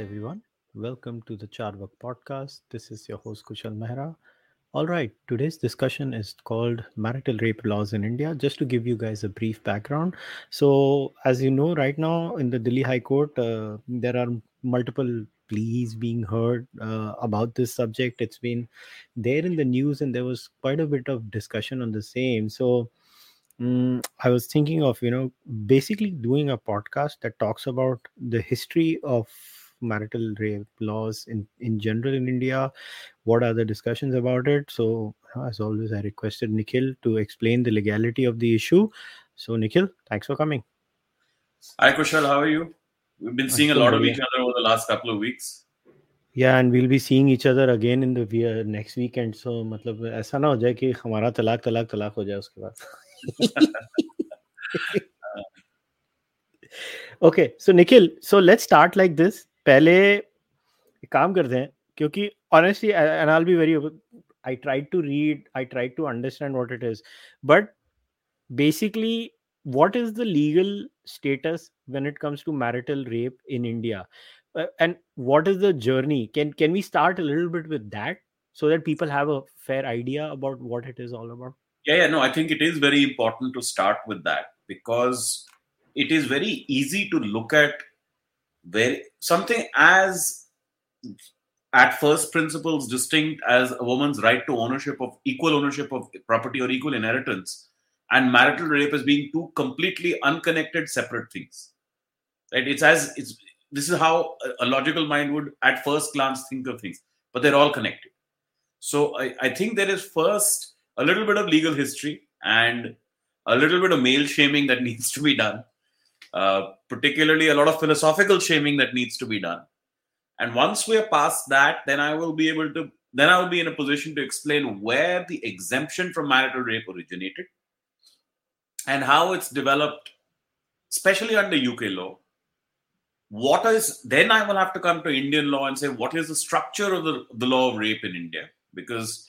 everyone. Welcome to the Charvak Podcast. This is your host Kushal Mehra. All right, today's discussion is called Marital Rape Laws in India. Just to give you guys a brief background. So, as you know, right now in the Delhi High Court, there are multiple pleas being heard about this subject. It's been there in the news and there was quite a bit of discussion on the same. So, I was thinking of, basically doing a podcast that talks about the history of marital rape laws in general in India. What are the discussions about it? So, as always, I requested Nikhil to explain the legality of the issue. So, Nikhil, thanks for coming. Hi, Kushal. How are you? We've been seeing a lot of each other over the last couple of weeks. Yeah, and we'll be seeing each other again in the next weekend. So, matlab aisa na ho jaye ki hamara talaq ho jaye uske baad. Okay, so Nikhil, so let's start like this. पहले काम करते हैं क्योंकि honestly, and I'll be very open, I tried to read, I tried to understand what it is, but basically, what is the legal status when it comes to marital rape in India, and what is the journey? Can we start a little bit with that so that people have a fair idea about what it is all about? No, I think it is very important to start with that because it is very easy to look at where something as at first principles distinct as a woman's right to equal ownership of property or equal inheritance and marital rape as being two completely unconnected separate things. Right? This is how a logical mind would at first glance think of things, but they're all connected. So I think there is first a little bit of legal history and a little bit of male shaming that needs to be done, particularly a lot of philosophical shaming that needs to be done. And once we are past that, then I will be in a position to explain where the exemption from marital rape originated and how it's developed, especially under UK law. Then I will have to come to Indian law and say, what is the structure of the law of rape in India? Because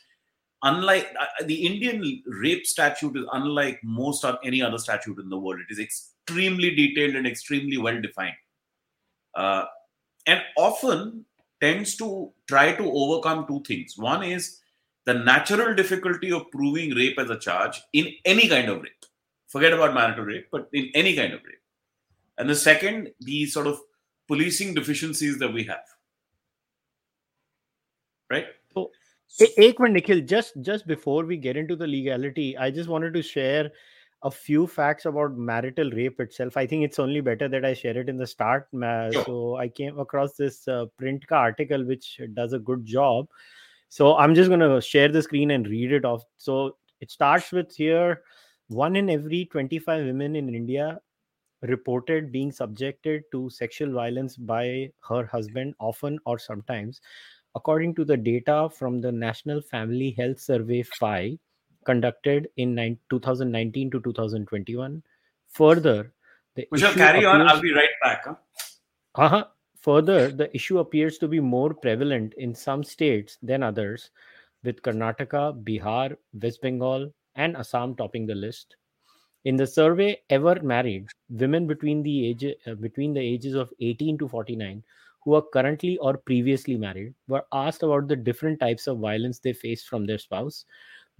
unlike the Indian rape statute is unlike most of any other statute in the world. It is extremely detailed and extremely well-defined. And often tends to try to overcome two things. One is the natural difficulty of proving rape as a charge in any kind of rape. Forget about marital rape, but in any kind of rape. And the second, the sort of policing deficiencies that we have. Right? So, Ek minute, Nikhil, just before we get into the legality, I just wanted to share a few facts about marital rape itself. I think it's only better that I share it in the start. So I came across this Printka article, which does a good job. So I'm just going to share the screen and read it off. So it starts with here, 1 in every 25 women in India reported being subjected to sexual violence by her husband, often or sometimes. According to the data from the National Family Health Survey (FHI) conducted in 2019 to 2021, further the issue carry on. I'll be right back. Further, the issue appears to be more prevalent in some states than others, with Karnataka, Bihar, West Bengal, and Assam topping the list. In the survey, ever married women between the ages of 18 to 49. Who are currently or previously married were asked about the different types of violence they faced from their spouse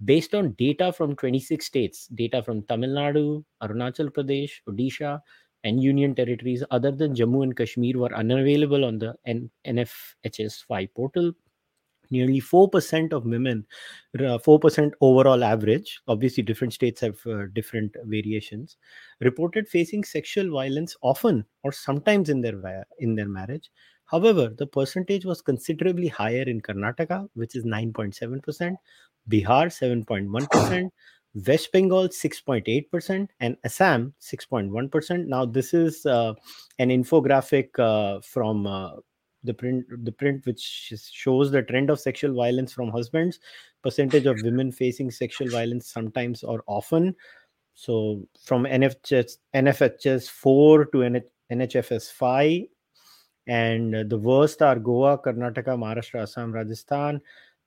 based on data from 26 states, data from Tamil Nadu, Arunachal Pradesh, Odisha, and union territories other than Jammu and Kashmir were unavailable on the NFHS-5 portal. Nearly 4% of women, 4% overall average, obviously different states have different variations, reported facing sexual violence often or sometimes in their marriage. However, the percentage was considerably higher in Karnataka, which is 9.7%, Bihar 7.1%, West Bengal 6.8%, and Assam 6.1%. Now, this is an infographic from the print which shows the trend of sexual violence from husbands, percentage of women facing sexual violence sometimes or often. So from NFHS 4 to NHFS 5, and the worst are Goa, Karnataka, Maharashtra, Assam, Rajasthan.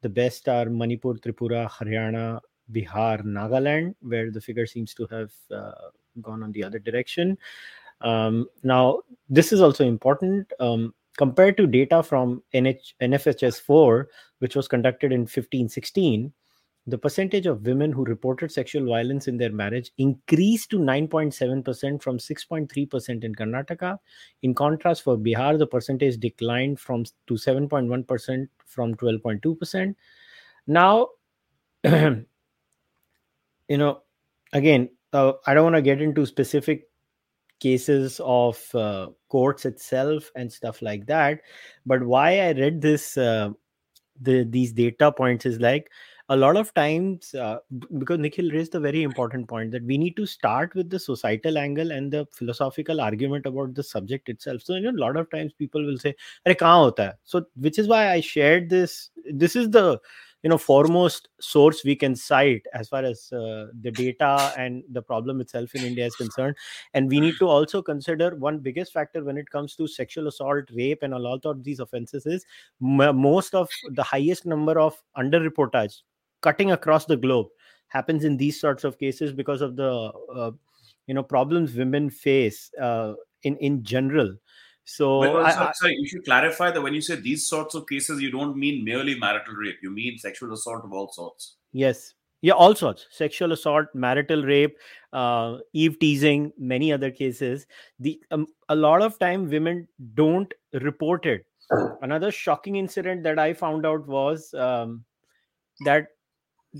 The best are Manipur, Tripura, Haryana, Bihar, Nagaland, where the figure seems to have gone on the other direction. Now, this is also important. compared to data from NFHS 4, which was conducted in 1516, the percentage of women who reported sexual violence in their marriage increased to 9.7% from 6.3% in Karnataka. In contrast, for Bihar, the percentage declined to 7.1% from 12.2%. Now, again, I don't want to get into specific cases of courts itself and stuff like that. But why I read this, these data points is like, a lot of times, because Nikhil raised a very important point that we need to start with the societal angle and the philosophical argument about the subject itself. So, a lot of times people will say, "Arey, kahan hota hai?" So, which is why I shared this. This is the, foremost source we can cite as far as the data and the problem itself in India is concerned. And we need to also consider one biggest factor when it comes to sexual assault, rape, and a lot of these offenses is most of the highest number of underreportage cutting across the globe happens in these sorts of cases because of the problems women face in general. So, sorry, you should clarify that when you say these sorts of cases, you don't mean merely marital rape. You mean sexual assault of all sorts. Yes. Yeah, all sorts. Sexual assault, marital rape, eve teasing, many other cases. A lot of time women don't report it. Another shocking incident that I found out was... that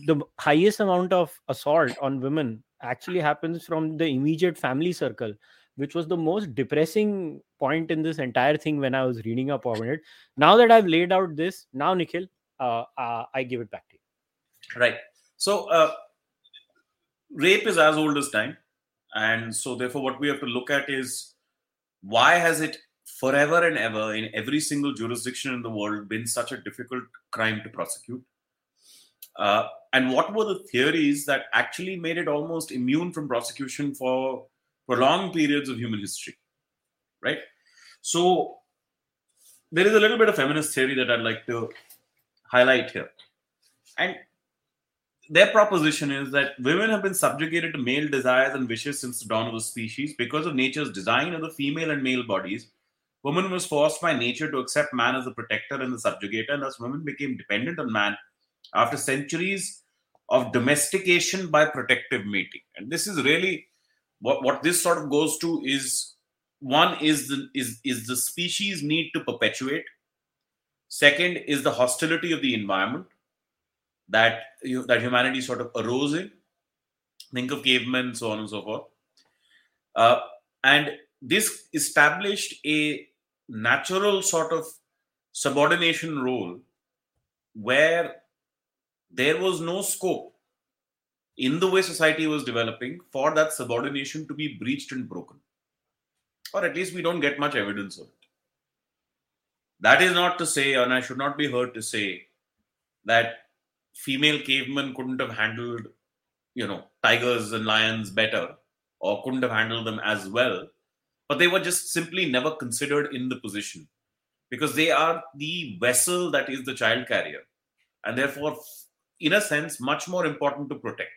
the highest amount of assault on women actually happens from the immediate family circle, which was the most depressing point in this entire thing when I was reading up on it. Now that I've laid out this, now Nikhil, I give it back to you. Right. So rape is as old as time. And so therefore what we have to look at is why has it forever and ever in every single jurisdiction in the world been such a difficult crime to prosecute? And what were the theories that actually made it almost immune from prosecution for prolonged periods of human history, right? So there is a little bit of feminist theory that I'd like to highlight here. And their proposition is that women have been subjugated to male desires and wishes since the dawn of the species. Because of nature's design of the female and male bodies, woman was forced by nature to accept man as the protector and the subjugator, and thus women became dependent on man after centuries of domestication by protective mating. And this is really what this sort of goes to is, one is the species need to perpetuate. Second is the hostility of the environment that humanity sort of arose in. Think of cavemen, so on and so forth. And this established a natural sort of subordination role where there was no scope in the way society was developing for that subordination to be breached and broken. Or at least we don't get much evidence of it. That is not to say, and I should not be heard to say, that female cavemen couldn't have handled, tigers and lions better or couldn't have handled them as well. But they were just simply never considered in the position because they are the vessel that is the child carrier. And therefore, in a sense, much more important to protect.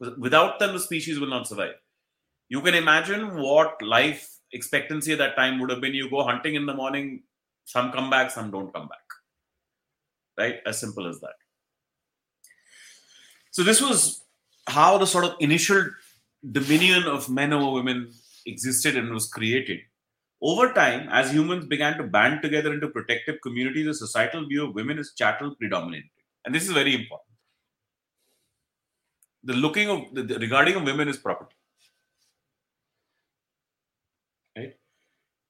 Because without them, the species will not survive. You can imagine what life expectancy at that time would have been. You go hunting in the morning, some come back, some don't come back. Right? As simple as that. So this was how the sort of initial dominion of men over women existed and was created. Over time, as humans began to band together into protective communities, the societal view of women as chattel predominated. And this is very important. The regarding of women as property. Right?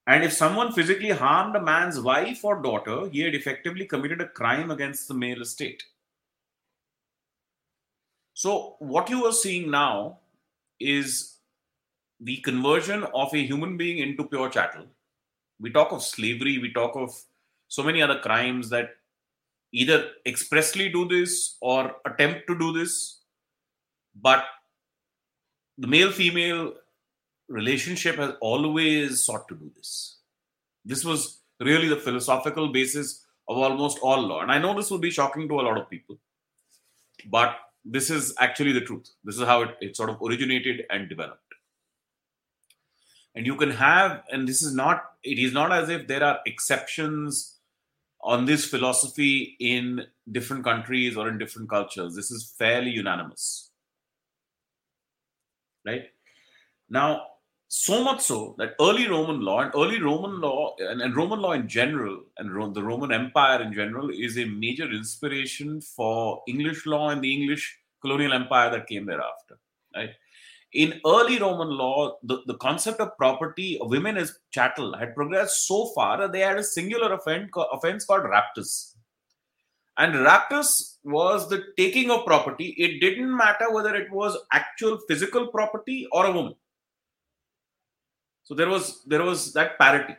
And if someone physically harmed a man's wife or daughter, he had effectively committed a crime against the male estate. So what you are seeing now is the conversion of a human being into pure chattel. We talk of slavery, we talk of so many other crimes that either expressly do this or attempt to do this, but the male-female relationship has always sought to do this. This was really the philosophical basis of almost all law. And I know this will be shocking to a lot of people, but this is actually the truth. This is how it sort of originated and developed. And you can have, and this is not, it is not as if there are exceptions on this philosophy in different countries or in different cultures. This is fairly unanimous. Right? Now, so much so that early Roman law and Roman law in general, and the Roman Empire in general, is a major inspiration for English law and the English colonial empire that came thereafter. Right? In early Roman law, the concept of property of women as chattel had progressed so far that they had a singular offense called raptus. And raptus was the taking of property. It didn't matter whether it was actual physical property or a woman. So there was that parity.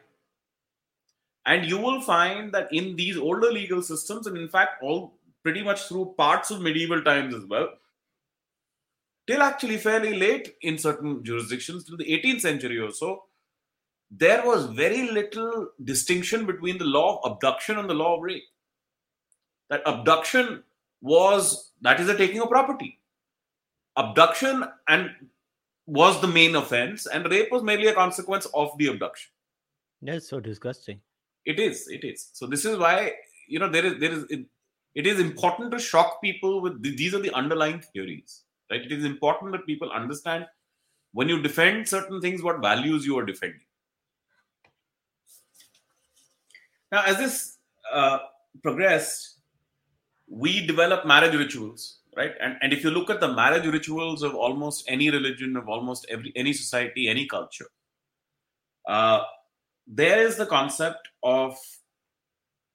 And you will find that in these older legal systems, and in fact, all pretty much through parts of medieval times as well, till actually fairly late in certain jurisdictions, till the 18th century or so, there was very little distinction between the law of abduction and the law of rape. That abduction was, that is the taking of property. Abduction and was the main offense, and rape was merely a consequence of the abduction. That's so disgusting. It is. So this is why, you know, it is important to shock people with these are the underlying theories. Right? It is important that people understand when you defend certain things, what values you are defending. Now, as this progressed, we developed marriage rituals, right? And if you look at the marriage rituals of almost any religion, of almost any society, any culture, there is the concept of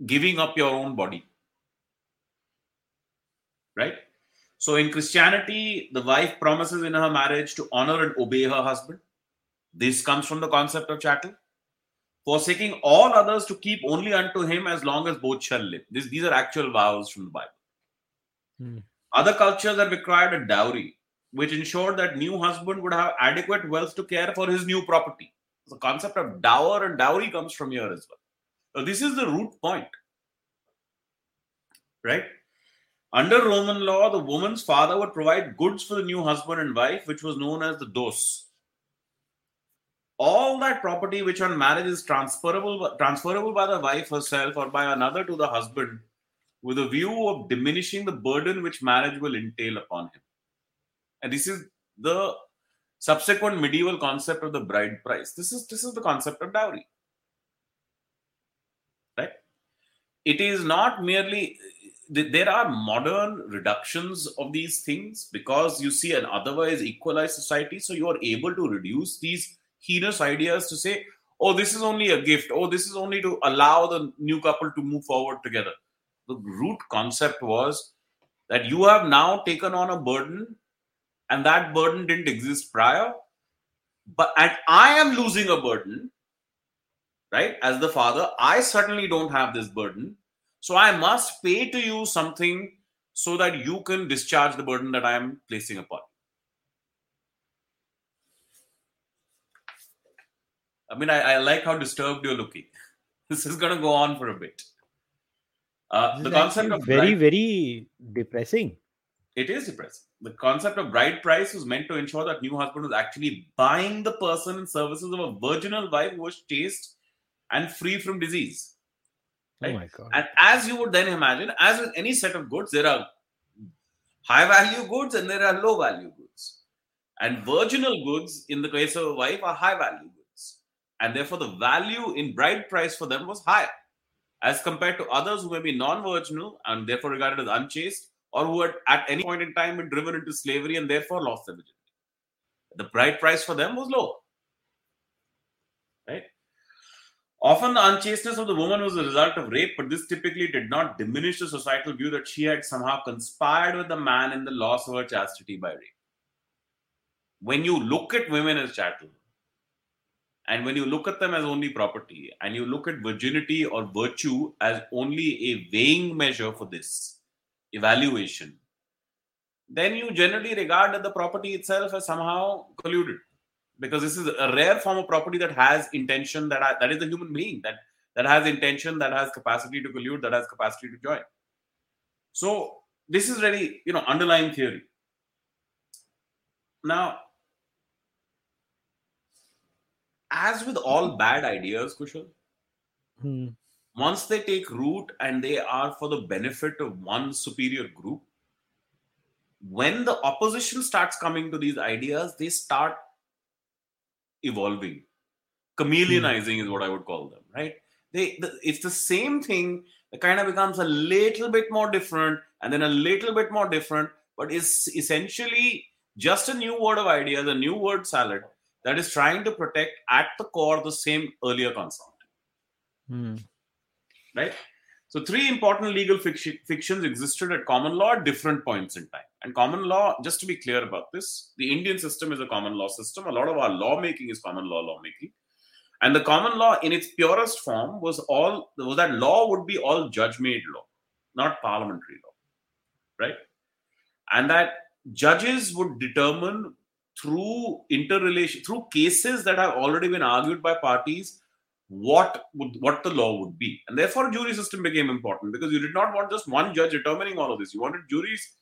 giving up your own body, right? So in Christianity, the wife promises in her marriage to honor and obey her husband. This comes from the concept of chattel. Forsaking all others to keep only unto him as long as both shall live. These are actual vows from the Bible. Hmm. Other cultures have required a dowry, which ensured that new husband would have adequate wealth to care for his new property. The concept of dower and dowry comes from here as well. So this is the root point. Right? Under Roman law, the woman's father would provide goods for the new husband and wife, which was known as the dos. All that property which on marriage is transferable by the wife herself or by another to the husband, with a view of diminishing the burden which marriage will entail upon him. And this is the subsequent medieval concept of the bride price. This is the concept of dowry. Right? It is not merely... There are modern reductions of these things because you see an otherwise equalized society. So you are able to reduce these heinous ideas to say, oh, this is only a gift. Oh, this is only to allow the new couple to move forward together. The root concept was that you have now taken on a burden, and that burden didn't exist prior. And I am losing a burden, right? As the father, I certainly don't have this burden. So I must pay to you something so that you can discharge the burden that I am placing upon you. I mean, I like how disturbed you're looking. This is going to go on for a bit. The concept of very, very depressing. It is depressing. The concept of bride price was meant to ensure that new husband was actually buying the person in services of a virginal wife who was chaste and free from disease. Right? Oh my God. And as you would then imagine, as with any set of goods, there are high value goods and there are low value goods. And virginal goods, in the case of a wife, are high value goods. And therefore, the value in bride price for them was higher as compared to others who may be non-virginal and therefore regarded as unchaste, or who had at any point in time been driven into slavery and therefore lost their virginity. The bride price for them was lower. Right? Often the unchasteness of the woman was a result of rape, but this typically did not diminish the societal view that she had somehow conspired with the man in the loss of her chastity by rape. When you look at women as chattel, and when you look at them as only property, and you look at virginity or virtue as only a weighing measure for this evaluation, then you generally regard that the property itself as somehow colluded. Because this is a rare form of property that has intention, that is a human being, that has intention, that has capacity to collude, that has capacity to join. So this is really, you know, underlying theory. Now, as with all bad ideas, Kushal, once they take root and they are for the benefit of one superior group, when the opposition starts coming to these ideas, they start evolving. Chameleonizing is what I would call them, right? It's the same thing. It kind of becomes a little bit more different and then a little bit more different, but it's essentially just a new word of ideas, a new word salad that is trying to protect at the core the same earlier concept. Right? So three important legal fictions existed at common law at different points in time. And common law, just to be clear about this, the Indian system is a common law system. A lot of our lawmaking is common lawmaking. And the common law in its purest form was that law would be all judge-made law, not parliamentary law, right? And that judges would determine through cases that have already been argued by parties, what the law would be. And therefore, jury system became important because you did not want just one judge determining all of this. You wanted juries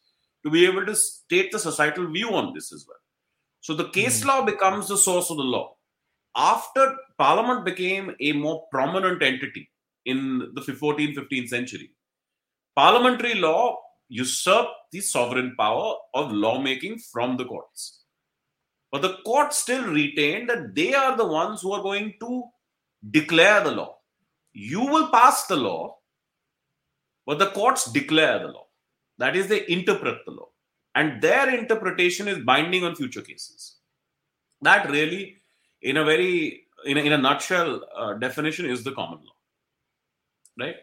to be able to state the societal view on this as well. So the case law becomes the source of the law. After Parliament became a more prominent entity in the 14th, 15th century, parliamentary law usurped the sovereign power of lawmaking from the courts. But the courts still retained that they are the ones who are going to declare the law. You will pass the law, but the courts declare the law. That is, they interpret the law. And their interpretation is binding on future cases. That really, in a nutshell definition, is the common law, right?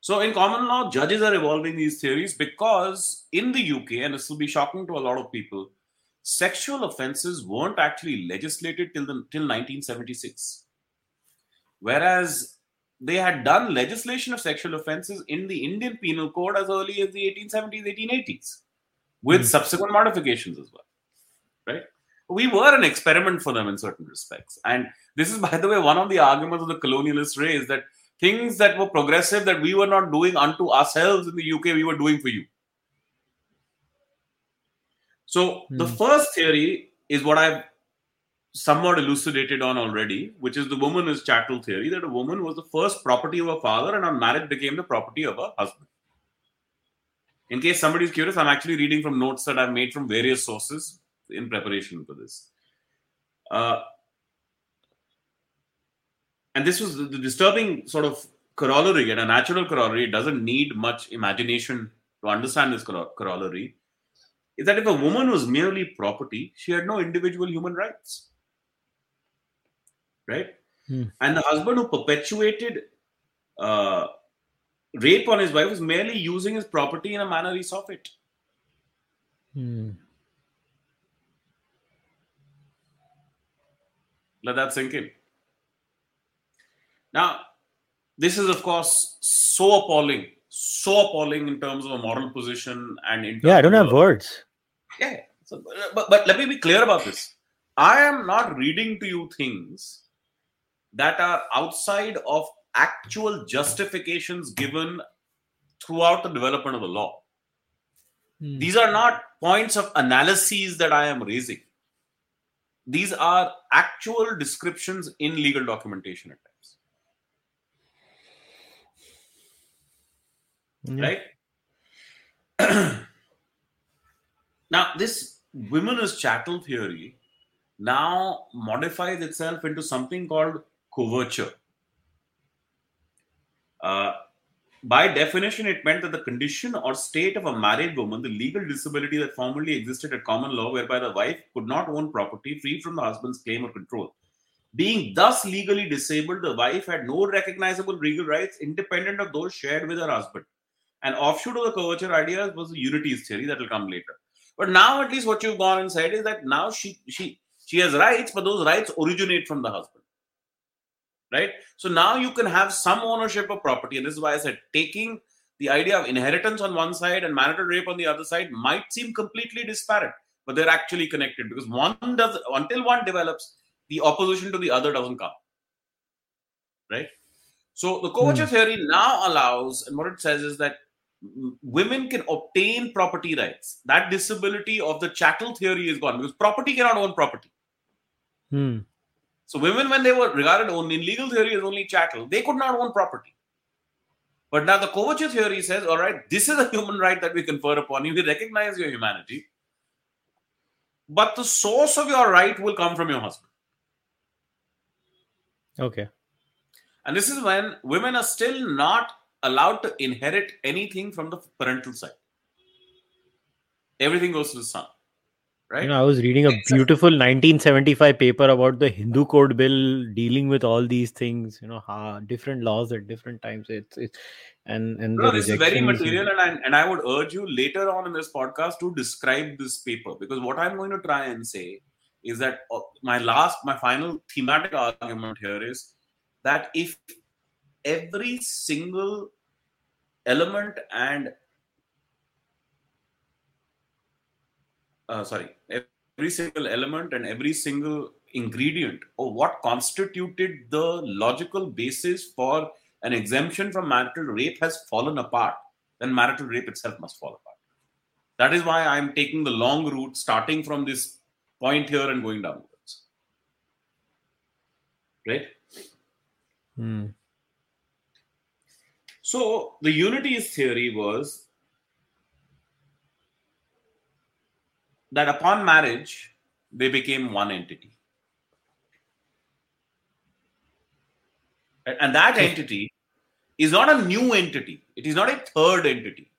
So in common law, judges are evolving these theories because in the UK, and this will be shocking to a lot of people, sexual offences weren't actually legislated till 1976. Whereas they had done legislation of sexual offences in the Indian Penal Code as early as the 1870s, 1880s, with subsequent modifications as well, right? We were an experiment for them in certain respects. And this is, by the way, one of the arguments of the colonialists raised, that things that were progressive that we were not doing unto ourselves in the UK, we were doing for you. So the first theory is what I've somewhat elucidated on already, which is the woman is chattel theory, that a woman was the first property of her father and on marriage became the property of her husband. In case somebody is curious, I'm actually reading from notes that I've made from various sources in preparation for this. And this was the disturbing sort of corollary, and a natural corollary, it doesn't need much imagination to understand this corollary, is that if a woman was merely property, she had no individual human rights. Right? And the husband who perpetuated rape on his wife was merely using his property in a manner he saw fit. Let that sink in. Now, this is, of course, so appalling in terms of a moral position and in terms I don't have words. Yeah. So, but let me be clear about this. I am not reading to you things that are outside of actual justifications given throughout the development of the law. These are not points of analyses that I am raising. These are actual descriptions in legal documentation at times. Right? Now, this women as chattel theory now modifies itself into something called coverture. By definition, it meant that the condition or state of a married woman, the legal disability that formerly existed at common law, whereby the wife could not own property free from the husband's claim or control. Being thus legally disabled, the wife had no recognizable legal rights independent of those shared with her husband. An offshoot of the coverture idea was the unities theory that will come later. But now at least what you've gone and said is that now she has rights, but those rights originate from the husband. Right? So now you can have some ownership of property. And this is why I said taking the idea of inheritance on one side and marital rape on the other side might seem completely disparate, but they're actually connected because until one develops, the opposition to the other doesn't come. Right? So the coverture theory now allows, and what it says is that women can obtain property rights. That disability of the chattel theory is gone because property cannot own property. So women, when they were regarded only in legal theory as only chattel, they could not own property. But now the coverture theory says, all right, this is a human right that we confer upon you. We recognize your humanity. But the source of your right will come from your husband. Okay. And this is when women are still not allowed to inherit anything from the parental side. Everything goes to the son. Right? You know, I was reading a beautiful 1975 paper about the Hindu Code Bill dealing with all these things, you know, different laws at different times. No, this is very material, and I would urge you later on in this podcast to describe this paper, because what I'm going to try and say is that my final thematic argument here is that if every single element and every single element and every single ingredient of what constituted the logical basis for an exemption from marital rape has fallen apart, then marital rape itself must fall apart. That is why I'm taking the long route, starting from this point here and going downwards. Right? Hmm. So the unityist theory was that upon marriage, they became one entity. And that entity is not a new entity. It is not a third entity.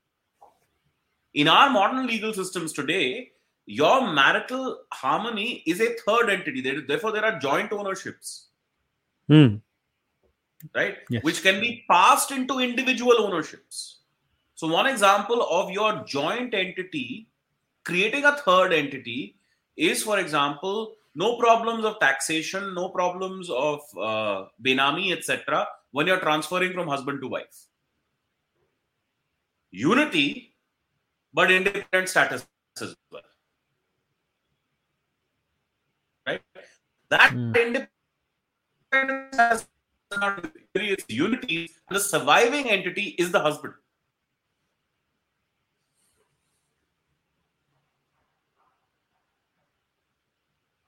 In our modern legal systems today, your marital harmony is a third entity. Therefore, there are joint ownerships. Hmm. Right? Yes. Which can be passed into individual ownerships. So one example of your joint entity creating a third entity is, for example, no problems of taxation, no problems of benami, etc. when you're transferring from husband to wife. Unity, but independent status as well. Right? That independent status is unity, and the surviving entity is the husband.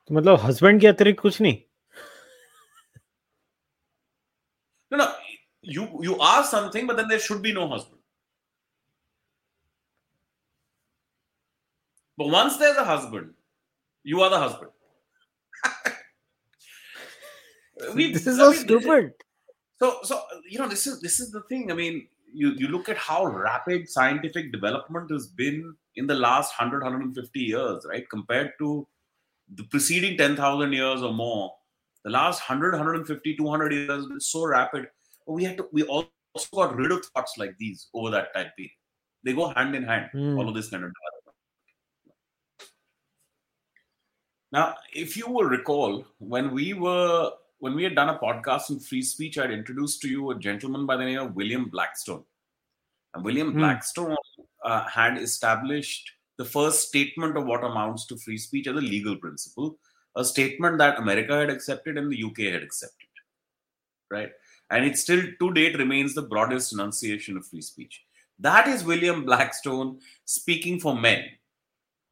तो मतलब husband के अतिरिक्त कुछ नहीं. No, you are something, but then there should be no husband. But once there's a husband, you are the husband. This is so stupid. So you know, this is the thing. I mean, you look at how rapid scientific development has been in the last 100, 150 years, right? Compared to the preceding 10,000 years or more, the last 100, 150, 200 years has been so rapid. We also got rid of thoughts like these over that time period. They go hand in hand, all of this kind of development. Now, if you will recall, when we had done a podcast on free speech, I'd introduced to you a gentleman by the name of William Blackstone. And William Blackstone had established the first statement of what amounts to free speech as a legal principle, a statement that America had accepted and the UK had accepted, right? And it still to date remains the broadest enunciation of free speech. That is William Blackstone speaking for men,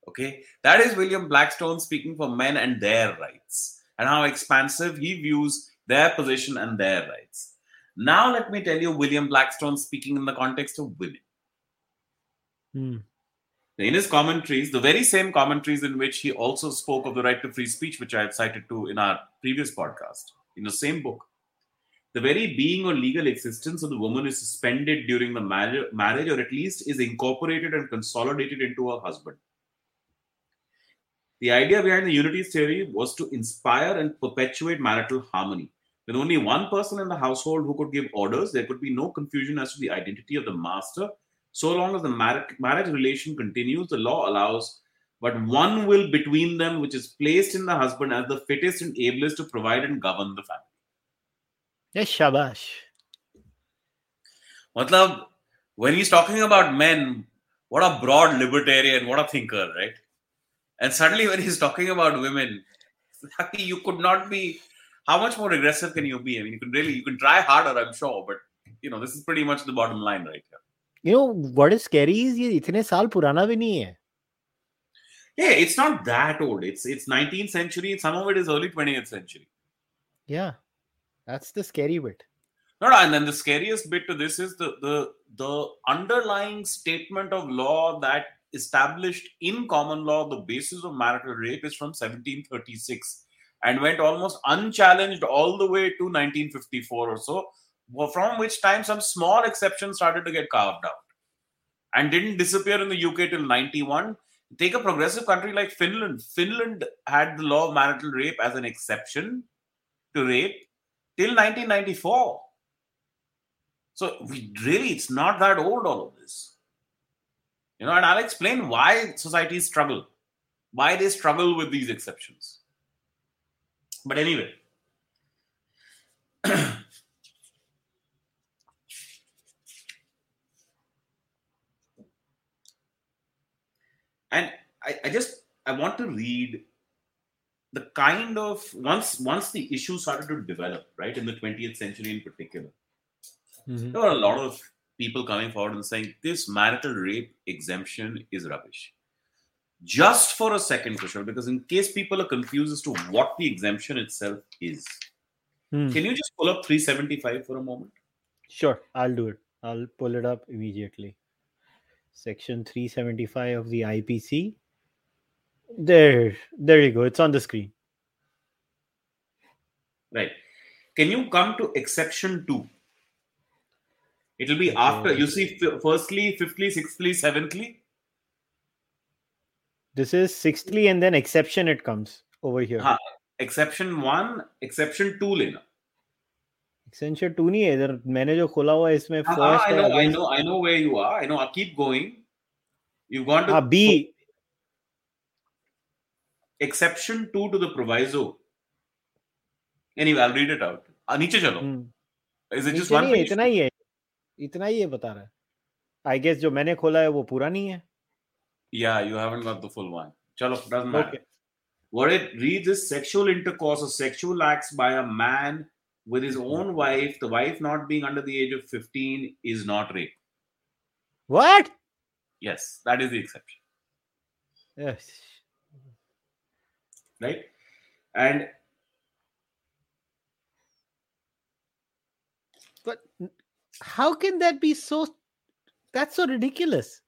okay? That is William Blackstone speaking for men and their rights and how expansive he views their position and their rights. Now let me tell you William Blackstone speaking in the context of women. In his commentaries, the very same commentaries in which he also spoke of the right to free speech, which I had cited to in our previous podcast, in the same book, the very being or legal existence of the woman is suspended during the marriage, or at least is incorporated and consolidated into her husband. The idea behind the unity theory was to inspire and perpetuate marital harmony. With only one person in the household who could give orders, there could be no confusion as to the identity of the master. So long as the marriage relation continues, the law allows but one will between them, which is placed in the husband as the fittest and ablest to provide and govern the family. Yes, shabash. Matlab, when he's talking about men, what a broad libertarian, what a thinker, right? And suddenly when he's talking about women, you could not be, how much more aggressive can you be? I mean, you can try harder, I'm sure, but you know, this is pretty much the bottom line right here. You know, what is scary is ye itne saal purana bhi nahi hai. Yeah, it's not that old. It's 19th century. Some of it is early 20th century. Yeah, that's the scary bit. No, and then the scariest bit to this is the underlying statement of law that established in common law the basis of marital rape is from 1736 and went almost unchallenged all the way to 1954 or so, from which time some small exceptions started to get carved out and didn't disappear in the UK till 91. Take a progressive country like Finland. Finland had the law of marital rape as an exception to rape till 1994. So we really, it's not that old, all of this. You know, and I'll explain why societies struggle, why they struggle with these exceptions. But anyway, and I want to read the kind of, once the issue started to develop, right, in the 20th century in particular, mm-hmm. there were a lot of people coming forward and saying, this marital rape exemption is rubbish. Just for a second, Kushal, because in case people are confused as to what the exemption itself is, can you just pull up 375 for a moment? Sure, I'll do it. I'll pull it up immediately. Section 375 of the IPC. There you go. It's on the screen. Right. Can you come to exception 2? It'll be after, you see, firstly, fifthly, sixthly, seventhly. This is sixthly and then exception it comes over here. Haan, exception 1, exception 2 lena. Exception 2 nahi hai. Idhar maine jo khula hua isme first. I know where you are. I know. I'll keep going. You've gone to B. Exception 2 to the proviso. Anyway, I'll read it out. Niche chalo. Is it just one page? Itna hi hai. इतना ही ये बता रहा है. I guess जो मैंने खोला है वो पूरा नहीं है. Yeah, you haven't got the full one. Chalo, doesn't matter. Okay. What it reads is sexual intercourse or sexual acts by a man with his own wife, the wife not being under the age of 15, is not rape. What? Yes, that is the exception. Yes. Right? And but how can that be so? That's so ridiculous.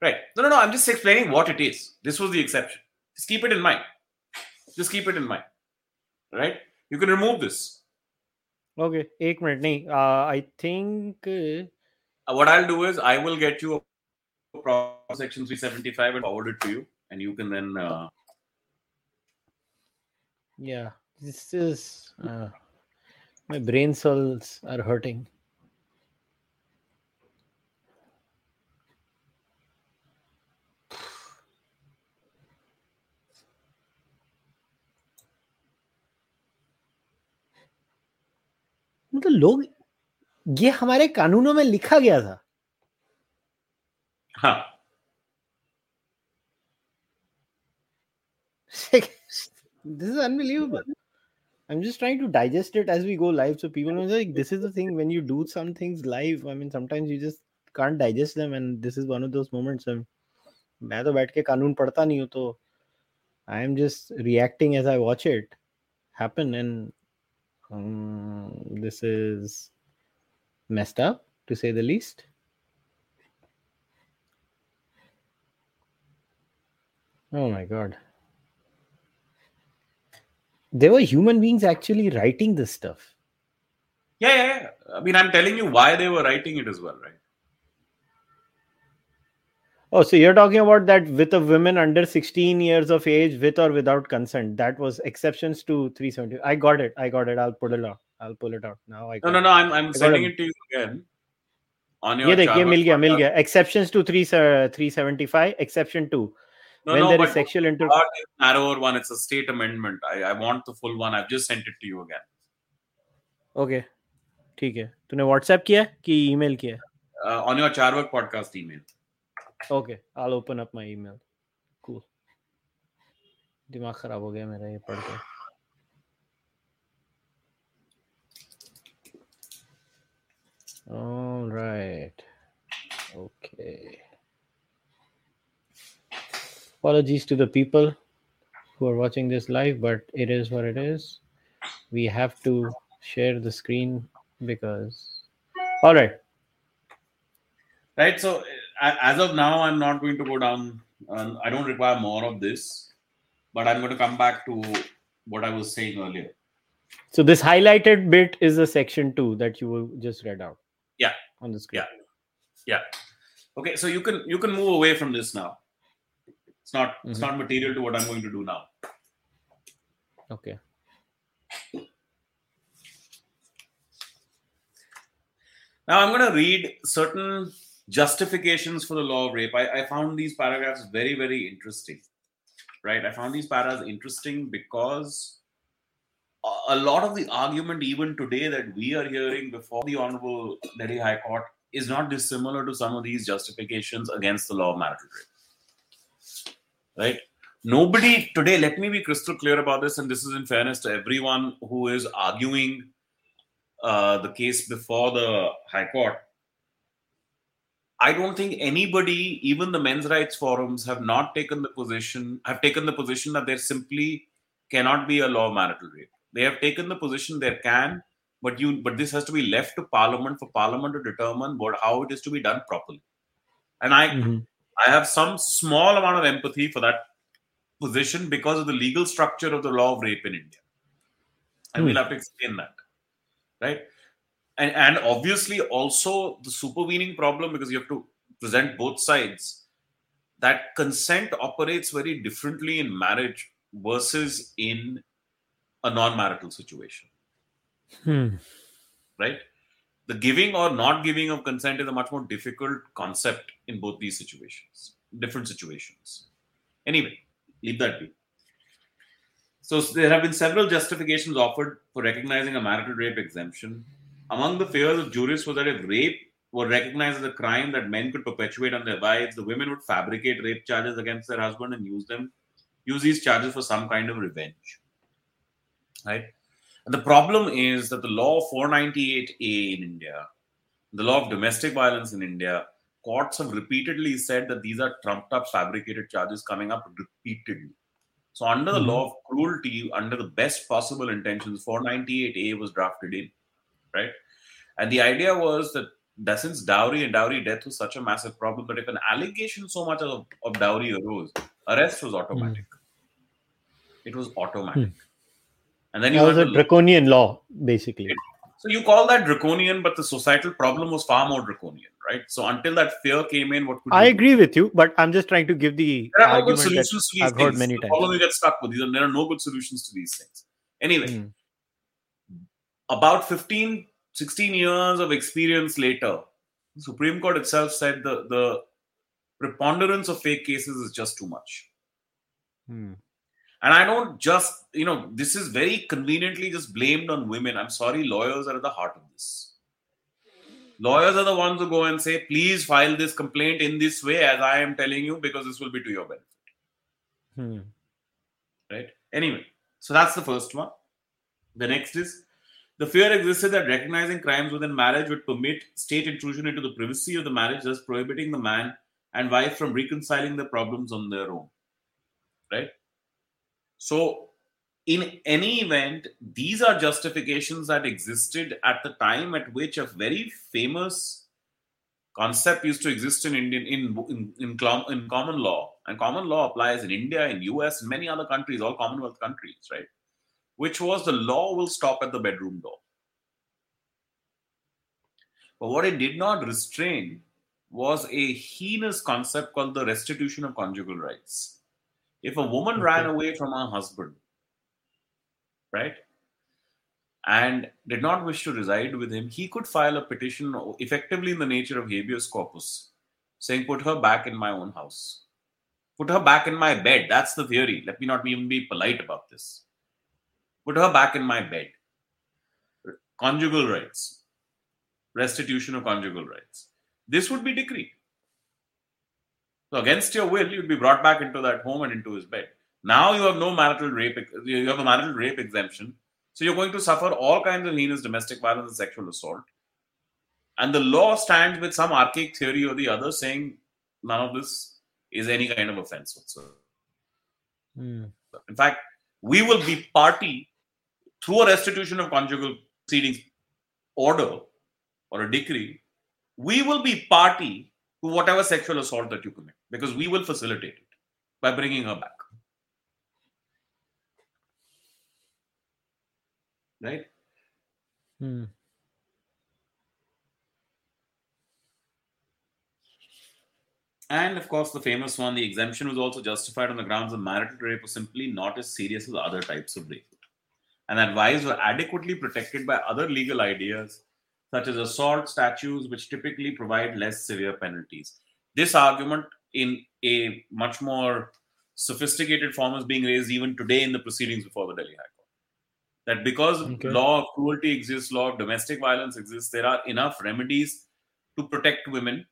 Right. No. I'm just explaining what it is. This was the exception. Just keep it in mind. Right? You can remove this. Okay. 1 minute. No. I think... what I'll do is I will get you a proper section 375 and forward it to you. And you can then... Yeah. This is... my brain cells are hurting. मतलब लोग ये हमारे कानूनों में लिखा गया था. हाँ. This is unbelievable. I'm just trying to digest it as we go live. So people are like, this is the thing when you do some things live. I mean, sometimes you just can't digest them. And this is one of those moments. मैं तो बैठ के कानून पढ़ता नहीं हूँ तो I am just reacting as I watch it happen. And this is messed up, to say the least. Oh my God. There were human beings actually writing this stuff. Yeah. I mean, I'm telling you why they were writing it as well, right? Oh, so you're talking about that with a woman under 16 years of age, with or without consent. That was exceptions to 370. I got it. I'll pull it out. Now I got No. I'm sending it to you again. On your mil gaya. Exceptions to 375. Exception 2. There is sexual intercourse. Narrower one. It's a state amendment. I want the full one. I've just sent it to you again. Okay. ठीक है. तूने WhatsApp किया कि email किया? On your Charvak podcast email. Okay, I'll open up my email. Cool. दिमाग खराब हो गया मेरा ये पढ़ के. All right. Okay. Apologies to the people who are watching this live, but it is what it is. we have to share the screen because... All right. Right. So as of now, I'm not going to go down. I don't require more of this, but I'm going to come back to what I was saying earlier. So this highlighted bit is the section 2 that you just read out. Yeah. On the screen. Yeah. Okay. So you can move away from this now. It's not material to what I'm going to do now. Okay. Now I'm going to read certain justifications for the law of rape. I found these paragraphs very, very interesting. Right? I found these paragraphs interesting because a lot of the argument even today that we are hearing before the Honorable Delhi High Court is not dissimilar to some of these justifications against the law of marital rape. Right? Nobody today, let me be crystal clear about this, and this is in fairness to everyone who is arguing the case before the High Court. I don't think anybody, even the men's rights forums, have taken the position that there simply cannot be a law of marital rape. They have taken the position there can, but this has to be left to Parliament for Parliament to determine how it is to be done properly. And I have some small amount of empathy for that position because of the legal structure of the law of rape in India. And we'll have to explain that. Right? And obviously also the supervening problem, because you have to present both sides, that consent operates very differently in marriage versus in a non-marital situation. Right? The giving or not giving of consent is a much more difficult concept in both these situations, different situations. Anyway, leave that be. So there have been several justifications offered for recognizing a marital rape exemption. Among the fears of jurists was that if rape were recognized as a crime that men could perpetuate on their wives, the women would fabricate rape charges against their husband and use these charges for some kind of revenge. Right? And the problem is that the law 498A in India, the law of domestic violence in India, courts have repeatedly said that these are trumped up fabricated charges coming up repeatedly. So under the law of cruelty, under the best possible intentions, 498A was drafted in, right? And the idea was that since dowry and dowry death was such a massive problem, but if an allegation so much of dowry arose, arrest was automatic. It was automatic. And then that was a draconian law, basically. So you call that draconian, but the societal problem was far more draconian, right? So until that fear came in, what could I agree with you, but I'm just trying to give the argument solutions to these I've heard many times. All of you get stuck with these, and there are no good solutions to these things. Anyway, about 15, 16 years of experience later, the Supreme Court itself said the preponderance of fake cases is just too much. And I don't just, this is very conveniently just blamed on women. I'm sorry, lawyers are at the heart of this. Lawyers are the ones who go and say, please file this complaint in this way as I am telling you because this will be to your benefit. Right? Anyway, so that's the first one. The next is, the fear existed that recognizing crimes within marriage would permit state intrusion into the privacy of the marriage, thus prohibiting the man and wife from reconciling their problems on their own. Right? So, in any event, these are justifications that existed at the time at which a very famous concept used to exist in Indian in common law. And common law applies in India, in US, and many other countries, all Commonwealth countries, right? Which was the law will stop at the bedroom door. But what it did not restrain was a heinous concept called the restitution of conjugal rights. If a woman ran away from her husband, right, and did not wish to reside with him, he could file a petition effectively in the nature of habeas corpus, saying, put her back in my own house. Put her back in my bed. That's the theory. Let me not even be polite about this. Put her back in my bed. Conjugal rights. Restitution of conjugal rights. This would be decreed. So against your will, you'd be brought back into that home and into his bed. Now you have no marital rape. You have a marital rape exemption. So you're going to suffer all kinds of heinous domestic violence and sexual assault. And the law stands with some archaic theory or the other saying none of this is any kind of offense whatsoever. In fact, we will be party through a restitution of conjugal proceedings order or a decree, we will be party to whatever sexual assault that you commit, because we will facilitate it by bringing her back. Right? Hmm. And of course, the famous one, the exemption was also justified on the grounds that marital rape was simply not as serious as other types of rape, and that wives were adequately protected by other legal ideas, such as assault statutes, which typically provide less severe penalties. This argument, in a much more sophisticated form, is being raised even today in the proceedings before the Delhi High Court. That because law of cruelty exists, law of domestic violence exists, there are enough remedies to protect women,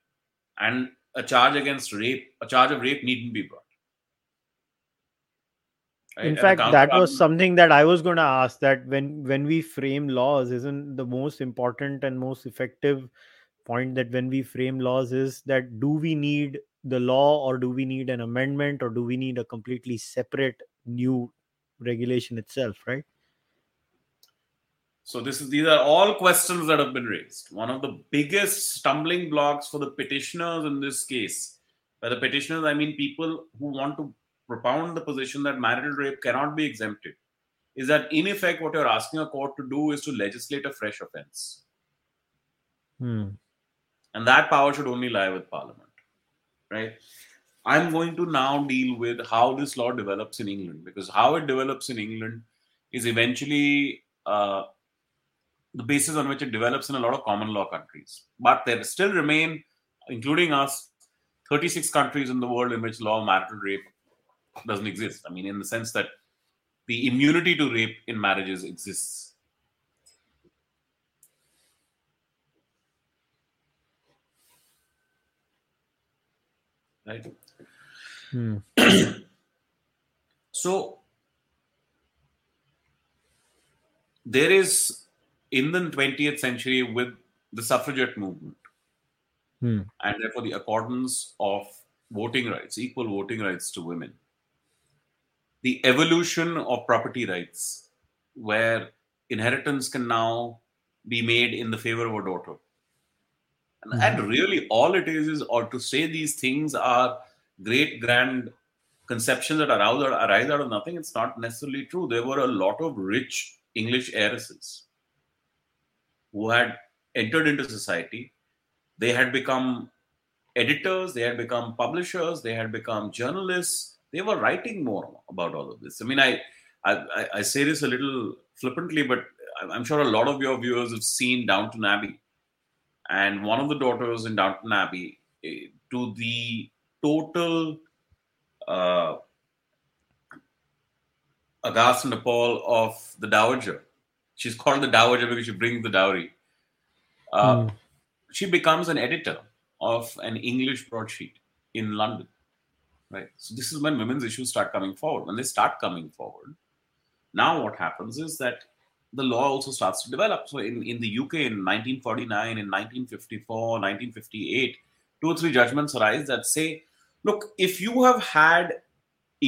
and a charge against rape, a charge of rape needn't be brought. Right? In fact, that was something that I was going to ask, that when we frame laws, isn't the most important and most effective point that when we frame laws is that do we need the law, or do we need an amendment, or do we need a completely separate new regulation itself, right? So these are all questions that have been raised. One of the biggest stumbling blocks for the petitioners in this case, by the petitioners, I mean people who want to propound the position that marital rape cannot be exempted, is that in effect what you're asking a court to do is to legislate a fresh offense. And that power should only lie with Parliament, right? I'm going to now deal with how this law develops in England, because how it develops in England is eventually... the basis on which it develops in a lot of common law countries. But there still remain, including us, 36 countries in the world in which law of marital rape doesn't exist. I mean, in the sense that the immunity to rape in marriages exists. Right? So, there is... in the 20th century, with the suffragette movement, and therefore the accordance of voting rights, equal voting rights to women, the evolution of property rights, where inheritance can now be made in the favor of a daughter. And really all it is or to say these things are great, grand conceptions that arise out of nothing, it's not necessarily true. There were a lot of rich English heiresses who had entered into society. They had become editors, they had become publishers, they had become journalists. They were writing more about all of this. I mean, I say this a little flippantly, but I'm sure a lot of your viewers have seen Downton Abbey. And one of the daughters in Downton Abbey, to the total aghast and appall of the dowager — she's called the dowager because she brings the dowry — she becomes an editor of an English broadsheet in London, right? So this is when women's issues start coming forward. When they start coming forward, now what happens is that the law also starts to develop. So in the UK in 1949, in 1954, 1958, 2 or 3 judgments arise that say, look, if you have had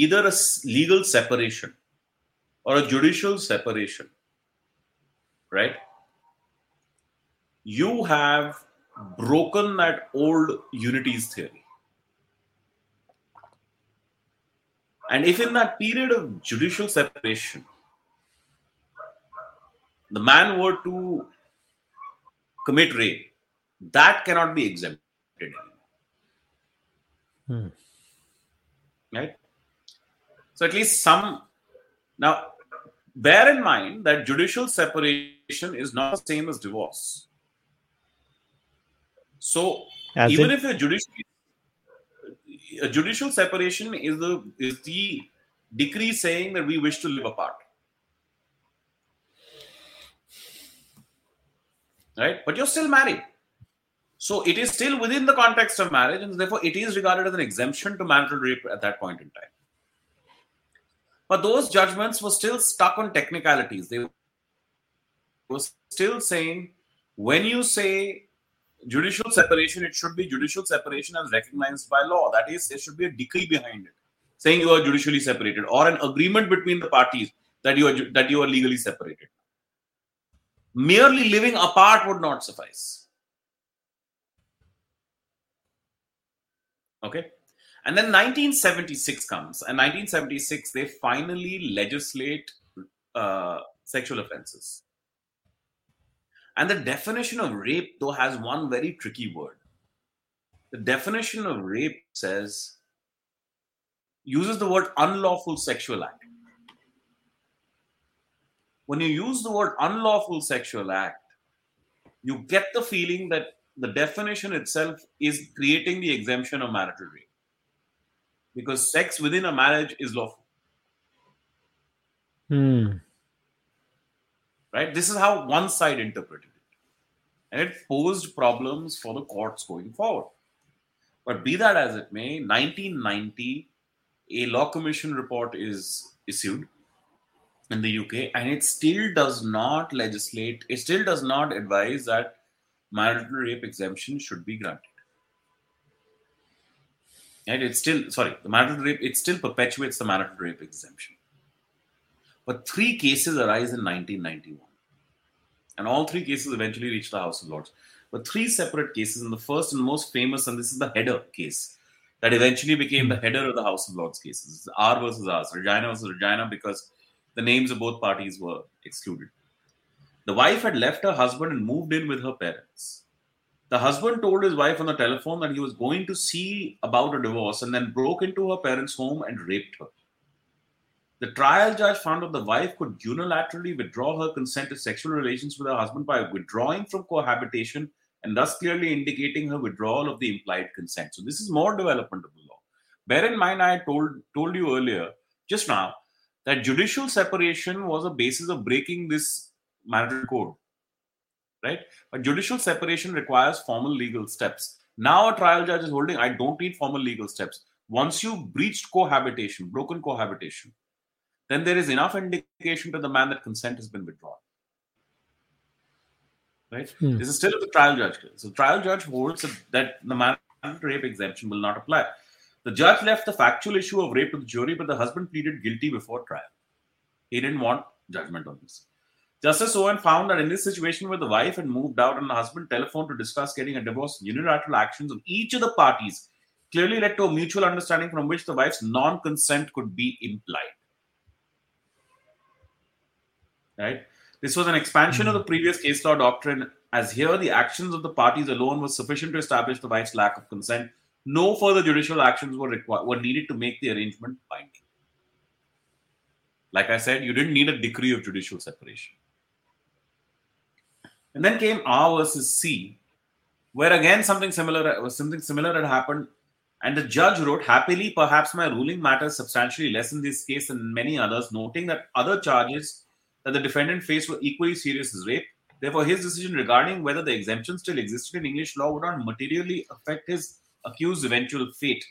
either a legal separation or a judicial separation, right, you have broken that old unities theory. And if in that period of judicial separation, the man were to commit rape, that cannot be exempted anymore. Right? So at least some... Now, bear in mind that judicial separation is not the same as divorce. So as even if a judicial separation is the decree saying that we wish to live apart, right? But you're still married. So it is still within the context of marriage, and therefore it is regarded as an exemption to marital rape at that point in time. But those judgments were still stuck on technicalities. They were still saying, when you say judicial separation, it should be judicial separation as recognized by law. That is, there should be a decree behind it, saying you are judicially separated, or an agreement between the parties that you are legally separated. Merely living apart would not suffice. Okay. And then 1976 comes, and 1976 they finally legislate sexual offenses. And the definition of rape, though, has one very tricky word. The definition of rape uses the word unlawful sexual act. When you use the word unlawful sexual act, you get the feeling that the definition itself is creating the exemption of marital rape. Because sex within a marriage is lawful. Right? This is how one side interpreted it. And it posed problems for the courts going forward. But be that as it may, 1990, a Law Commission report is issued in the UK, and it still does not legislate, it still does not advise that marital rape exemption should be granted. And it still perpetuates the marital rape exemption. But three cases arise in 1991. And all three cases eventually reach the House of Lords. But three separate cases, and the first and most famous, and this is the header case, that eventually became the header of the House of Lords cases. It's R versus R, Regina versus Regina, because the names of both parties were excluded. The wife had left her husband and moved in with her parents. The husband told his wife on the telephone that he was going to see about a divorce and then broke into her parents' home and raped her. The trial judge found that the wife could unilaterally withdraw her consent to sexual relations with her husband by withdrawing from cohabitation and thus clearly indicating her withdrawal of the implied consent. So this is more development of the law. Bear in mind, I told you earlier, just now, that judicial separation was a basis of breaking this marital code. Right? But judicial separation requires formal legal steps. Now a trial judge is holding, I don't need formal legal steps. Once you've breached cohabitation, broken cohabitation, then there is enough indication to the man that consent has been withdrawn. Right? This is still the trial judge. So the trial judge holds that the marital rape exemption will not apply. The judge left the factual issue of rape to the jury, but the husband pleaded guilty before trial. He didn't want judgment on this. Justice Owen found that in this situation where the wife had moved out and the husband telephoned to discuss getting a divorce, unilateral actions of each of the parties clearly led to a mutual understanding from which the wife's non-consent could be implied. Right? This was an expansion of the previous case law doctrine, as here the actions of the parties alone was sufficient to establish the wife's lack of consent. No further judicial actions were needed to make the arrangement binding. Like I said, you didn't need a decree of judicial separation. And then came R versus C, where again something similar had happened, and the judge wrote, happily, perhaps my ruling matters substantially less in this case than many others, noting that other charges that the defendant faced were equally serious as rape. Therefore, his decision regarding whether the exemption still existed in English law would not materially affect his accused's eventual fate.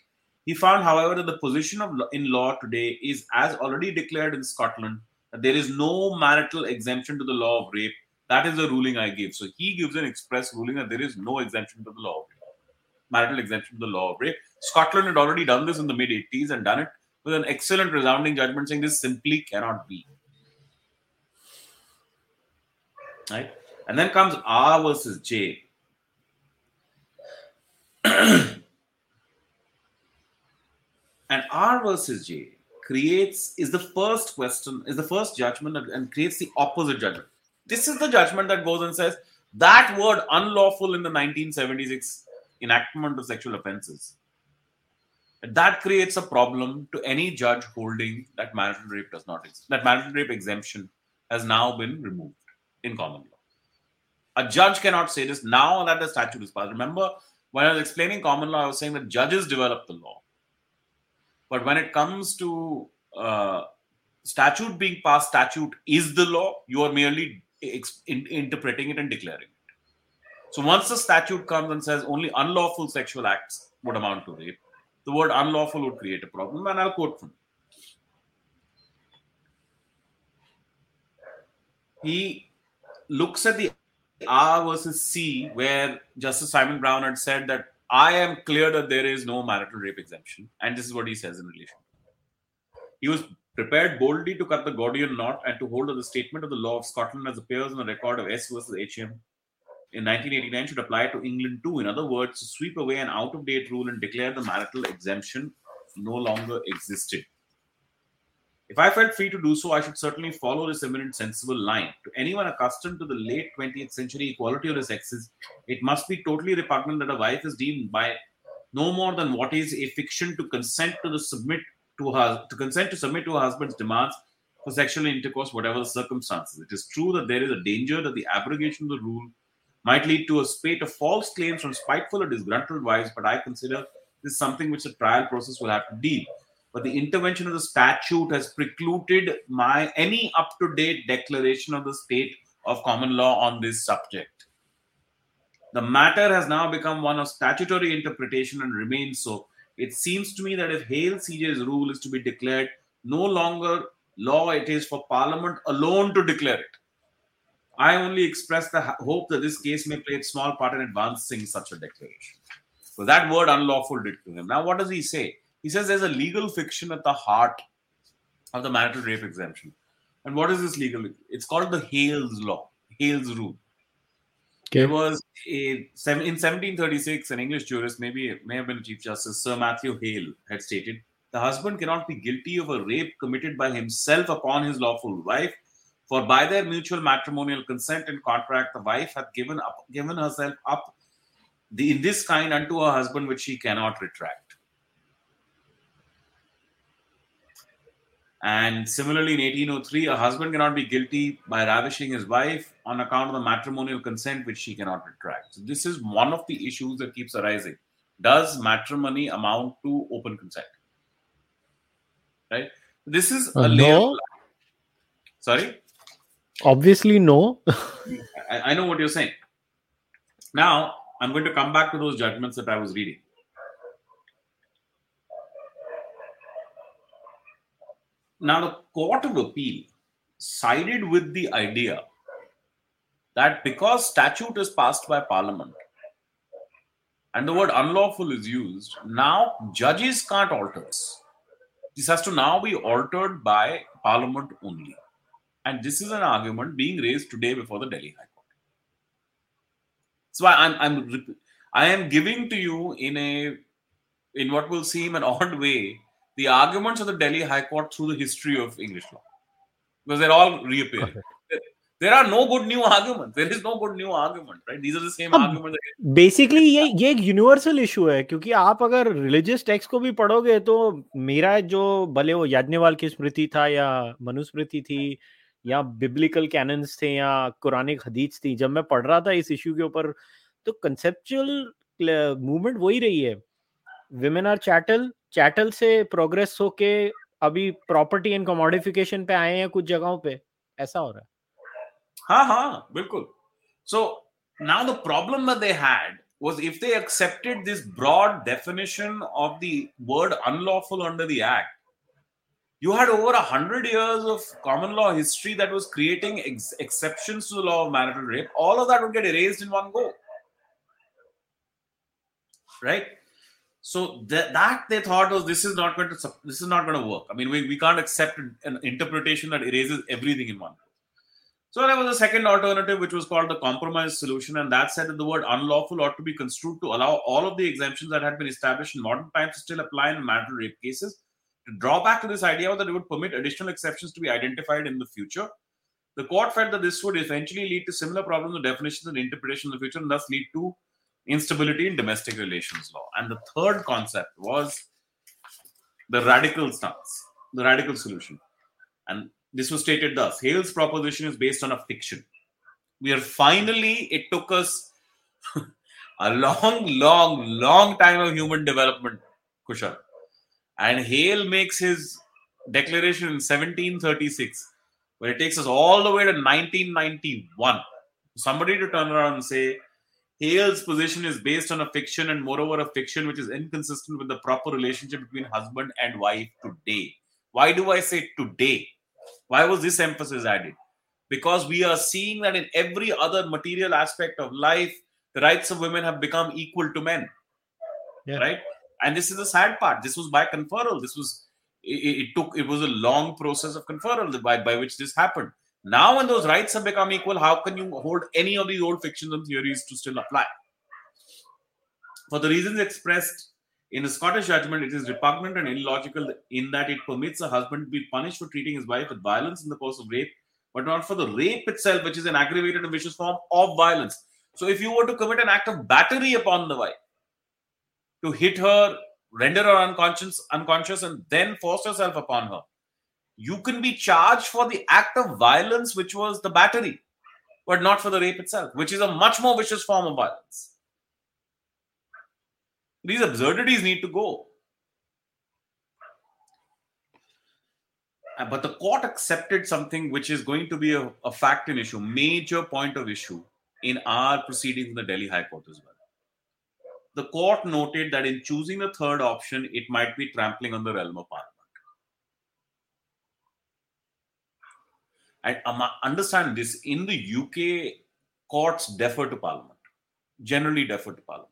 He found, however, that the position in law today is, as already declared in Scotland, that there is no marital exemption to the law of rape. That is the ruling I give. So he gives an express ruling that there is no exemption to the law of rape, marital exemption to the law of rape. Scotland had already done this in the mid-80s and done it with an excellent resounding judgment saying this simply cannot be. Right? And then comes R versus J. And R versus J is the first judgment and creates the opposite judgment. This is the judgment that goes and says that word unlawful in the 1976 enactment of sexual offenses. That creates a problem to any judge holding that marital rape does not exist. That marital rape exemption has now been removed in common law. A judge cannot say this now that the statute is passed. Remember, when I was explaining common law, I was saying that judges develop the law. But when it comes to statute being passed, statute is the law. You are merely interpreting it and declaring it. So once the statute comes and says only unlawful sexual acts would amount to rape, the word unlawful would create a problem. And I'll quote from it. He looks at the R versus C, where Justice Simon Brown had said that I am clear that there is no marital rape exemption. And this is what he says in relation. He was prepared boldly to cut the Gordian knot and to hold of the statement of the law of Scotland as appears in the record of S versus HM in 1989 should apply to England too. In other words, to sweep away an out-of-date rule and declare the marital exemption no longer existed. If I felt free to do so, I should certainly follow this eminent sensible line. To anyone accustomed to the late 20th century equality of the sexes, it must be totally repugnant that a wife is deemed by no more than what is a fiction to consent to submit to her husband's demands for sexual intercourse, whatever the circumstances. It is true that there is a danger that the abrogation of the rule might lead to a spate of false claims from spiteful or disgruntled wives, but I consider this something which the trial process will have to deal. But the intervention of the statute has precluded any up-to-date declaration of the state of common law on this subject. The matter has now become one of statutory interpretation and remains so. It seems to me that if Hale CJ's rule is to be declared no longer law, it is for Parliament alone to declare it. I only express the hope that this case may play a small part in advancing such a declaration. So that word unlawful did to him. Now, what does he say? He says there's a legal fiction at the heart of the marital rape exemption. And what is this legal? It's called the Hale's law, Hale's rule. Okay. There was in 1736, an English jurist, may have been Chief Justice, Sir Matthew Hale, had stated, the husband cannot be guilty of a rape committed by himself upon his lawful wife, for by their mutual matrimonial consent and contract, the wife hath given herself up in this kind unto her husband, which she cannot retract. And similarly, in 1803, a husband cannot be guilty by ravishing his wife on account of the matrimonial consent which she cannot retract. So this is one of the issues that keeps arising. Does matrimony amount to open consent? Right? This is a layer. No. Sorry? Obviously, no. I know what you're saying. Now, I'm going to come back to those judgments that I was reading. Now, the Court of Appeal sided with the idea that because statute is passed by Parliament and the word unlawful is used, now judges can't alter this. This has to now be altered by Parliament only. And this is an argument being raised today before the Delhi High Court. That's why I am giving to you in what will seem an odd way the arguments of the Delhi High Court through the history of English law. Because they're all reappearing. There are no good new arguments. There is no good new argument, right? These are the same arguments. Basically, ये एक universal issue है, क्योंकि आप अगर religious text को भी पढ़ोगे तो मेरा जो भले वो याज्ञवल्क्य की स्मृति था या मनुस्मृति थी या biblical canons थे या कुरानिक हदीस थी, जब मैं पढ़ रहा था इस issue के ऊपर तो conceptual movement वही रही है. Women are चैटल से प्रोग्रेस होके अभी प्रॉपर्टी एंड कमोडिफिकेशन पे आए हैं कुछ जगहों पे ऐसा हो रहा है. हाँ, बिल्कुल. So now the problem that they had was if they accepted this broad definition of the word unlawful under the act, you had over 100 years of common law history that was creating exceptions to the law of marital rape. All of that would get erased in one go, right? So that they thought was this is not going to work. I mean, we can't accept an interpretation that erases everything in one go. So there was a second alternative, which was called the compromise solution, and that said that the word unlawful ought to be construed to allow all of the exemptions that had been established in modern times to still apply in marital rape cases. To draw back to this idea that it would permit additional exceptions to be identified in the future. The court felt that this would eventually lead to similar problems with definitions and interpretation in the future, and thus lead to instability in domestic relations law. And the third concept was the radical stance, the radical solution. And this was stated thus: Hale's proposition is based on a fiction. It took us a long time of human development, Kushal. And Hale makes his declaration in 1736, where it takes us all the way to 1991. Somebody to turn around and say, Hale's position is based on a fiction and moreover a fiction which is inconsistent with the proper relationship between husband and wife today. Why do I say today? Why was this emphasis added? Because we are seeing that in every other material aspect of life, the rights of women have become equal to men. Yeah. Right? And this is the sad part. This was by conferral. This was It was a long process of conferral by which this happened. Now when those rights have become equal, how can you hold any of these old fictions and theories to still apply? For the reasons expressed in the Scottish judgment, it is repugnant and illogical in that it permits a husband to be punished for treating his wife with violence in the course of rape, but not for the rape itself, which is an aggravated and vicious form of violence. So if you were to commit an act of battery upon the wife, to hit her, render her unconscious, and then force yourself upon her, you can be charged for the act of violence, which was the battery, but not for the rape itself, which is a much more vicious form of violence. These absurdities need to go. But the court accepted something which is going to be a fact and issue, major point of issue in our proceedings in the Delhi High Court as well. The court noted that in choosing the third option, it might be trampling on the realm of Parliament. And understand this, in the UK, courts defer to Parliament, generally defer to Parliament,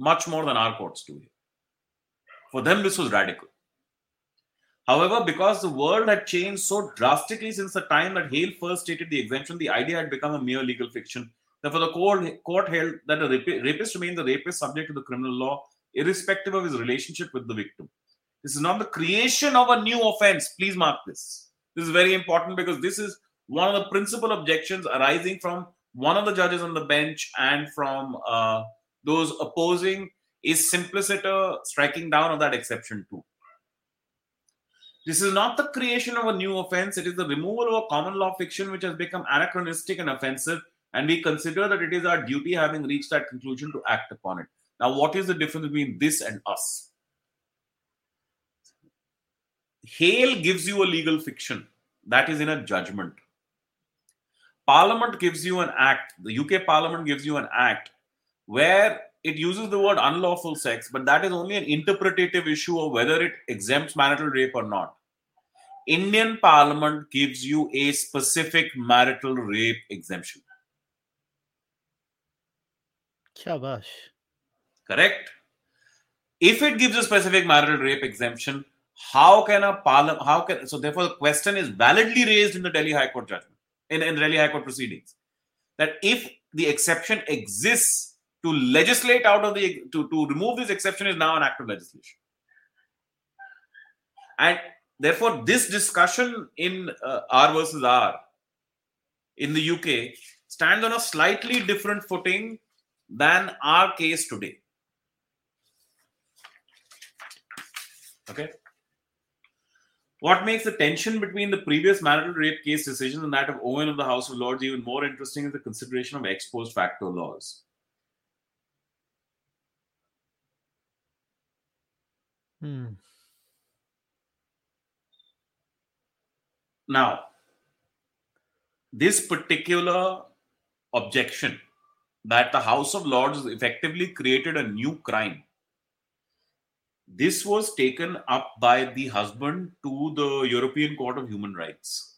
much more than our courts do here. For them, this was radical. However, because the world had changed so drastically since the time that Hale first stated the exemption, the idea had become a mere legal fiction. Therefore, the court held that a rapist remains a rapist subject to the criminal law, irrespective of his relationship with the victim. This is not the creation of a new offense. Please mark this. This is very important because this is one of the principal objections arising from one of the judges on the bench and from those opposing is simpliciter striking down of that exception too. This is not the creation of a new offense. It is the removal of a common law fiction which has become anachronistic and offensive. And we consider that it is our duty, having reached that conclusion, to act upon it. Now, what is the difference between this and us? Hale gives you a legal fiction that is in a judgment. Parliament gives you an act. The UK Parliament gives you an act where it uses the word unlawful sex, but that is only an interpretative issue of whether it exempts marital rape or not. Indian Parliament gives you a specific marital rape exemption. Shabash. Correct. If it gives a specific marital rape exemption, so therefore the question is validly raised in the Delhi High Court judgment, in Delhi High Court proceedings, that if the exception exists, to legislate out of to remove this exception is now an act of legislation. And therefore this discussion in R versus R in the UK stands on a slightly different footing than our case today. Okay. What makes the tension between the previous marital rape case decision and that of Owen of the House of Lords even more interesting is the consideration of ex post facto laws. Now, this particular objection that the House of Lords effectively created a new crime. This was taken up by the husband to the European Court of Human Rights.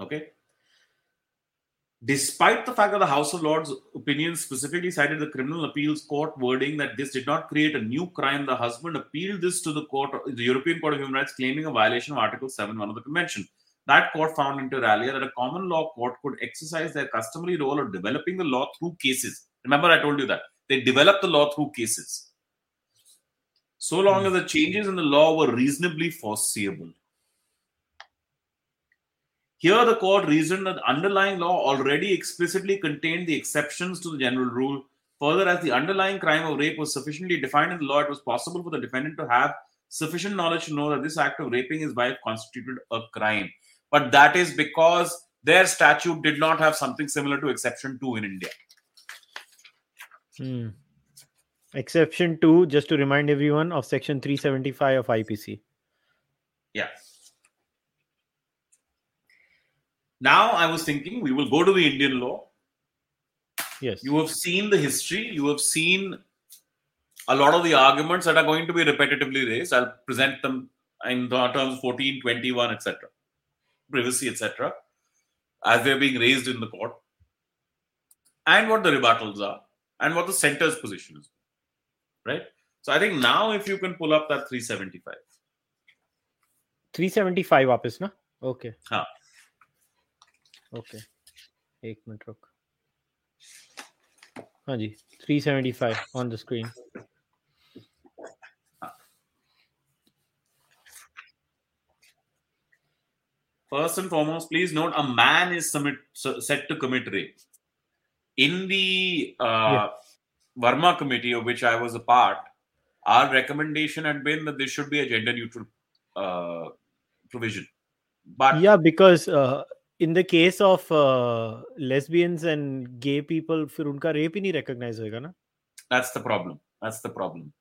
Okay. Despite the fact that the House of Lords opinion specifically cited the Criminal Appeals Court wording that this did not create a new crime, the husband appealed this to the European Court of Human Rights, claiming a violation of Article 7.1 of the Convention. That court found inter alia that a common law court could exercise their customary role of developing the law through cases. Remember, I told you that. They develop the law through cases. So long as the changes in the law were reasonably foreseeable. Here, the court reasoned that the underlying law already explicitly contained the exceptions to the general rule. Further, as the underlying crime of rape was sufficiently defined in the law, it was possible for the defendant to have sufficient knowledge to know that this act of raping his wife constituted a crime. But that is because their statute did not have something similar to Exception 2 in India. Exception 2, just to remind everyone, of Section 375 of IPC. Yeah. Now I was thinking we will go to the Indian law. Yes. You have seen the history. You have seen a lot of the arguments that are going to be repetitively raised. I'll present them in terms 14, 21, etc. Privacy, etc., as they're being raised in the court, and what the rebuttals are, and what the center's position is, right? So I think now if you can pull up that 375. 375 वापस ना? Okay. हाँ. Okay. एक minute रुक. हाँ जी. 375 on the screen. First and foremost, please note, a man is set to commit rape. In the Verma Committee, of which I was a part, our recommendation had been that there should be a gender-neutral provision. But because in the case of lesbians and gay people, फिर उनका rape ही नहीं recognize होगा ना? That's the problem. That's the problem.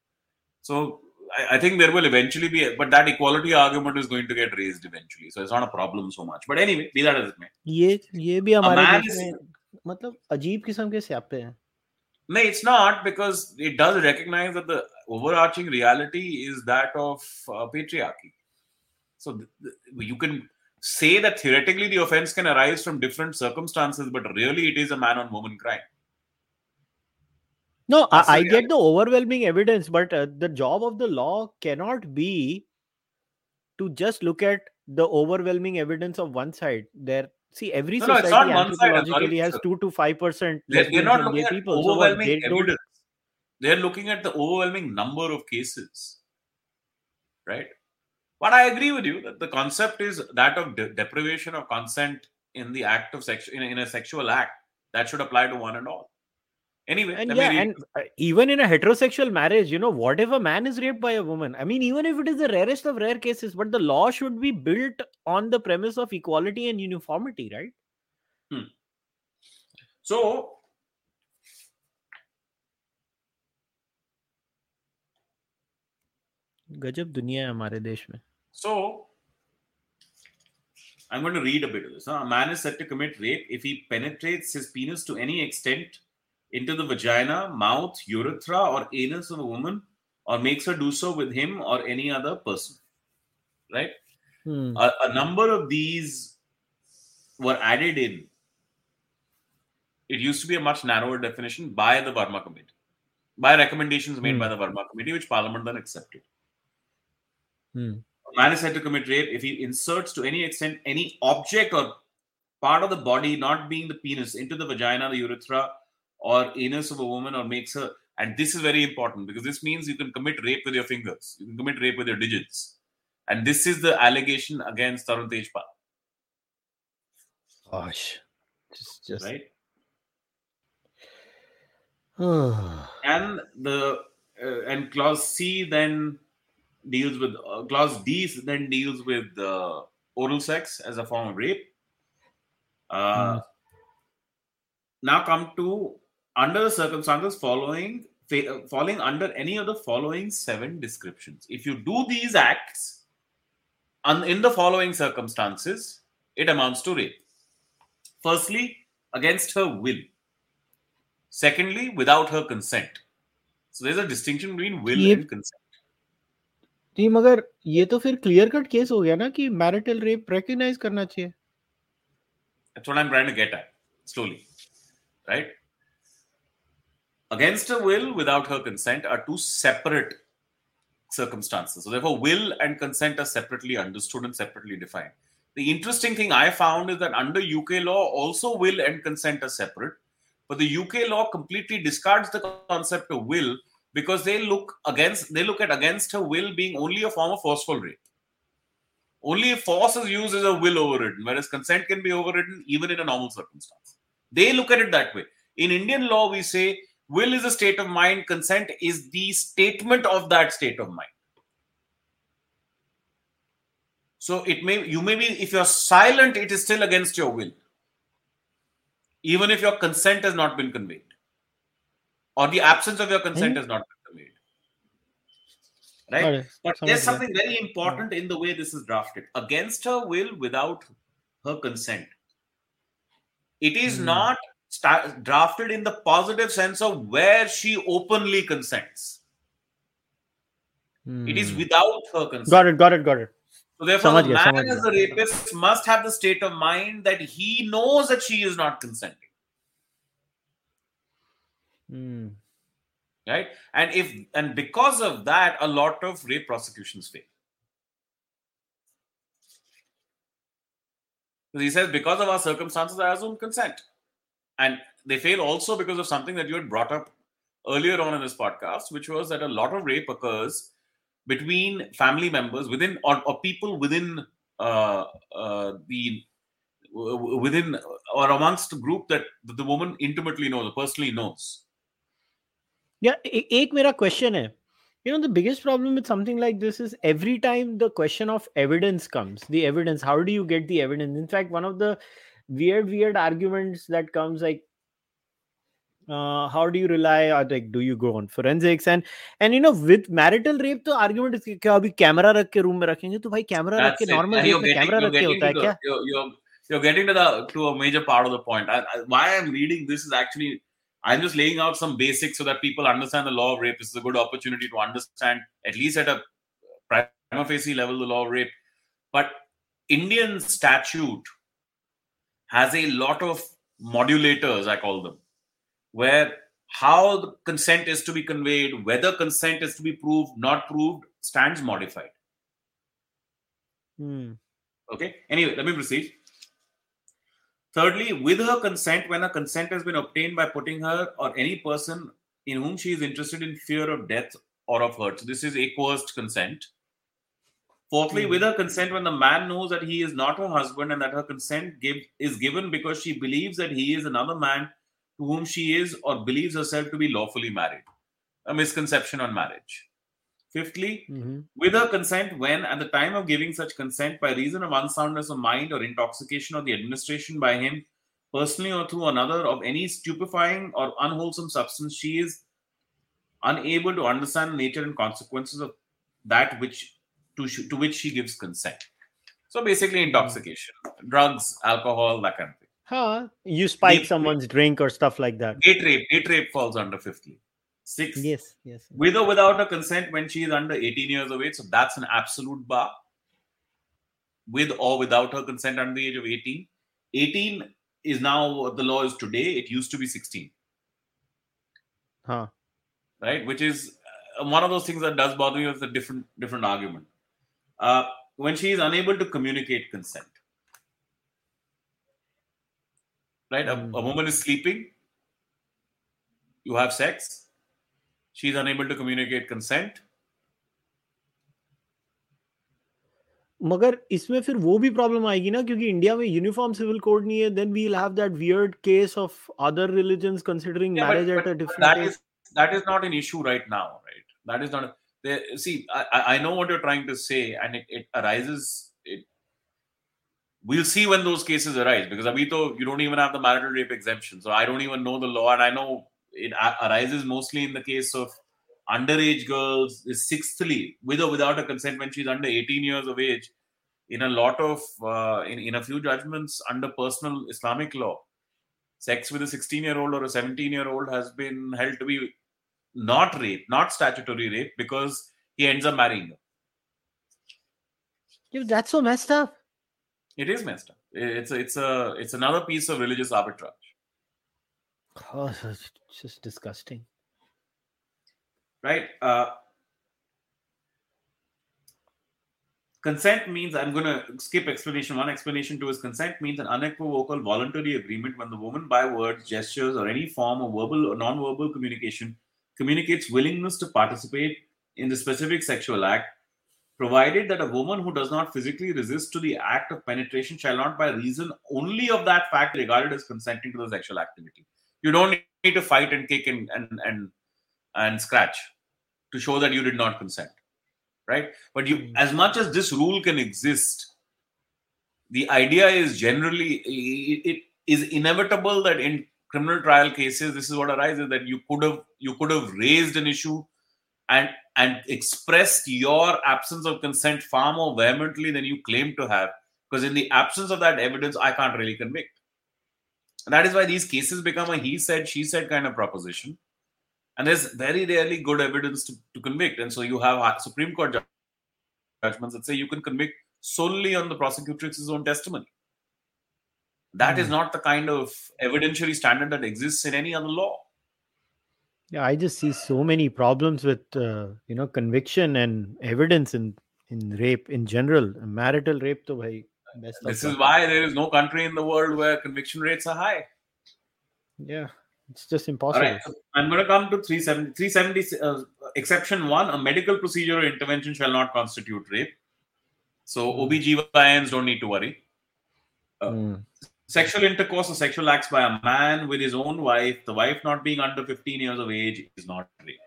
So I think there will eventually be, but that equality argument is going to get raised eventually. So it's not a problem so much. But anyway, be that as it may. ये भी हमारे देश में मतलब अजीब किस्म के स्यापे हैं. No, it's not, because it does recognize that the overarching reality is that of patriarchy. So you can say that theoretically the offense can arise from different circumstances, but really it is a man on woman crime. No, I get the overwhelming evidence, but the job of the law cannot be to just look at the overwhelming evidence of one side. Every society anthropologically has 2 to 5%. They're not looking at people, overwhelming evidence. They're looking at the overwhelming number of cases. Right? But I agree with you that the concept is that of deprivation of consent in the act of sex, in a sexual act. That should apply to one and all. Anyway, and even in a heterosexual marriage, you know, what if a man is raped by a woman? I mean, even if it is the rarest of rare cases, but the law should be built on the premise of equality and uniformity, right? Hmm. So, गजब दुनिया है हमारे देश में. So, I'm going to read a bit of this. Huh? A man is said to commit rape if he penetrates his penis to any extent into the vagina, mouth, urethra, or anus of a woman, or makes her do so with him or any other person. Right? Hmm. A number of these were added in. It used to be a much narrower definition by the Verma Committee, by recommendations made by the Verma Committee, which Parliament then accepted. Hmm. A man is said to commit rape if he inserts to any extent any object or part of the body, not being the penis, into the vagina, the urethra, or anus of a woman, or makes her, and this is very important because this means you can commit rape with your fingers, you can commit rape with your digits. And this is the allegation against Tarun Tejpal. Gosh. Just... Right? And the and clause C then deals with, clause D then deals with oral sex as a form of rape. Now come to, under the circumstances following, falling under any of the following seven descriptions. If you do these acts in the following circumstances, it amounts to rape. Firstly, against her will. Secondly, without her consent. So there's a distinction between will and consent. जी मगर ये तो फिर clear cut case हो गया ना कि marital rape recognize करना चाहिए. That's what I'm trying to get at slowly, right? Against her will, without her consent, are two separate circumstances. So therefore, will and consent are separately understood and separately defined. The interesting thing I found is that under UK law, also will and consent are separate. But the UK law completely discards the concept of will because they look at against her will being only a form of forceful rape. Only if force is used is a will overridden, whereas consent can be overridden even in a normal circumstance. They look at it that way. In Indian law, we say will is a state of mind. Consent is the statement of that state of mind. So you may be, if you're silent, it is still against your will. Even if your consent has not been conveyed. Or the absence of your consent has not been conveyed. Right? But there's something very important in the way this is drafted. Against her will, without her consent. It is not drafted in the positive sense of where she openly consents. It is without her consent. Got it. So therefore, the man as a rapist must have the state of mind that he knows that she is not consenting. right? And because of that, a lot of rape prosecutions fail. He says, because of our circumstances, I assume consent. And they fail also because of something that you had brought up earlier on in this podcast, which was that a lot of rape occurs between family members within or people within within or amongst a group that the woman intimately knows, or personally knows. Yeah, ek mera question hai. You know, the biggest problem with something like this is every time the question of evidence comes, the evidence, how do you get the evidence? In fact, one of the weird arguments that comes like, how do you rely or like, do you go on forensics? And you know, with marital rape, the argument is, kya abhi camera rakh ke room mein rakhenge? To bhai, camera rakh ke normal rape mein camera rakh ke hota hai kya? You're getting to a major part of the point. Why I'm reading this is actually, I'm just laying out some basics so that people understand the law of rape. This is a good opportunity to understand, at least at a prima facie level, the law of rape. But Indian statute has a lot of modulators, I call them, where how the consent is to be conveyed, whether consent is to be proved, not proved, stands modified. Okay. Anyway, let me proceed. Thirdly, with her consent, when her consent has been obtained by putting her or any person in whom she is interested in fear of death or of hurt. So this is a coerced consent. Fourthly, with her consent, when the man knows that he is not her husband and that her consent is given because she believes that he is another man to whom she is or believes herself to be lawfully married. A misconception on marriage. Fifthly, with her consent when, at the time of giving such consent, by reason of unsoundness of mind or intoxication or the administration by him, personally or through another, of any stupefying or unwholesome substance, she is unable to understand the nature and consequences of that which to which she gives consent. So basically intoxication, drugs, alcohol, that kind of thing. You spike someone's drink or stuff like that. Date rape falls under fifthly. Six, yes. With or without her consent when she is under 18 years of age. So that's an absolute bar. With or without her consent under the age of 18. 18 is now the law is today. It used to be 16. Right? Which is one of those things that does bother me with a different argument. When she is unable to communicate consent. Right? A woman is sleeping. You have sex. She is unable to communicate consent. Magar isme fir wo bhi problem aayegi na, kyunki India mein uniform civil code nahi hai, then we'll have that weird case of other religions considering marriage at a different age. That is not an issue right now, right? That is not. I know what you're trying to say, and it arises. We'll see when those cases arise, because abhi you don't even have the marital rape exemption, so I don't even know the law, and I know. It arises mostly in the case of underage girls. Sixthly, with or without her consent when she's under 18 years of age, in a lot of in a few judgments under personal Islamic law, sex with a 16-year-old or a 17-year-old has been held to be not rape, not statutory rape, because he ends up marrying her. Dude, that's so messed up. It is messed up. It's another piece of religious arbitrage. Oh, it's just disgusting. Right? Consent means, I'm going to skip explanation one. Explanation two is consent means an unequivocal voluntary agreement when the woman by words, gestures, or any form of verbal or non-verbal communication communicates willingness to participate in the specific sexual act, provided that a woman who does not physically resist to the act of penetration shall not by reason only of that fact regarded as consenting to the sexual activity. You don't need to fight and kick and scratch to show that you did not consent, right? But you, as much as this rule can exist, the idea is generally, it is inevitable that in criminal trial cases, this is what arises, that you could have raised an issue and expressed your absence of consent far more vehemently than you claim to have, because in the absence of that evidence, I can't really convict. And that is why these cases become a he said, she said kind of proposition. And there's very rarely good evidence to convict. And so you have Supreme Court judgments that say you can convict solely on the prosecutrix's own testimony. That is not the kind of evidentiary standard that exists in any other law. Yeah, I just see so many problems with conviction and evidence in rape in general. Marital rape, to bhai. This is why there is no country in the world where conviction rates are high. Yeah, it's just impossible. All right. I'm going to come to 370 exception 1. A medical procedure or intervention shall not constitute rape. So OBGYNs don't need to worry. Sexual intercourse or sexual acts by a man with his own wife, the wife not being under 15 years of age, is not rape.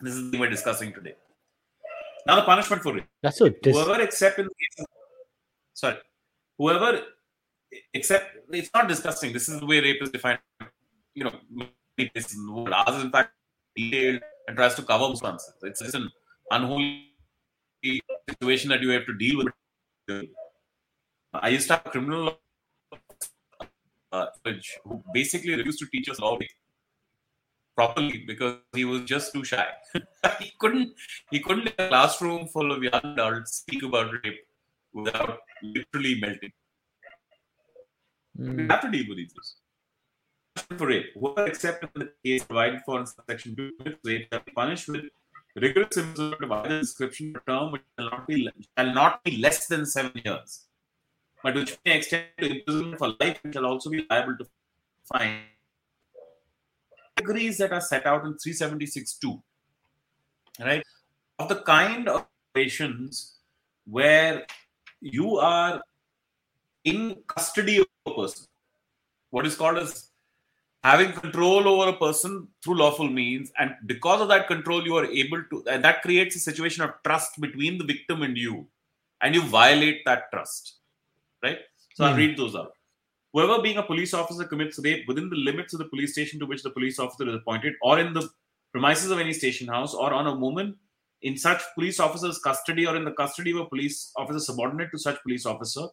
This is what we're discussing today. Now the punishment for rape. That's what whoever except in the case of, whoever except it's not discussing. This is the way rape is defined. You know, this is ours in fact detailed and tries to cover most concepts. It's an unholy situation that you have to deal with. I used to have a criminal law judge who basically refused to teach us law properly because he was just too shy. He couldn't in a classroom full of young adults speak about rape without literally melting. We have to deal with these issues. For rape, whoever except in the case provided for in Section 2, rape shall be punished with rigorous imprisonment by the description of a term which shall not be less than 7 years. But which may extend to imprisonment for life, and shall also be liable to fine. Categories that are set out in 376(2), right, of the kind of situations where you are in custody of a person, what is called as having control over a person through lawful means, and because of that control, you are able to, and that creates a situation of trust between the victim and you violate that trust. Right? So I'll read those out. Whoever being a police officer commits rape within the limits of the police station to which the police officer is appointed or in the premises of any station house or on a woman in such police officer's custody or in the custody of a police officer subordinate to such police officer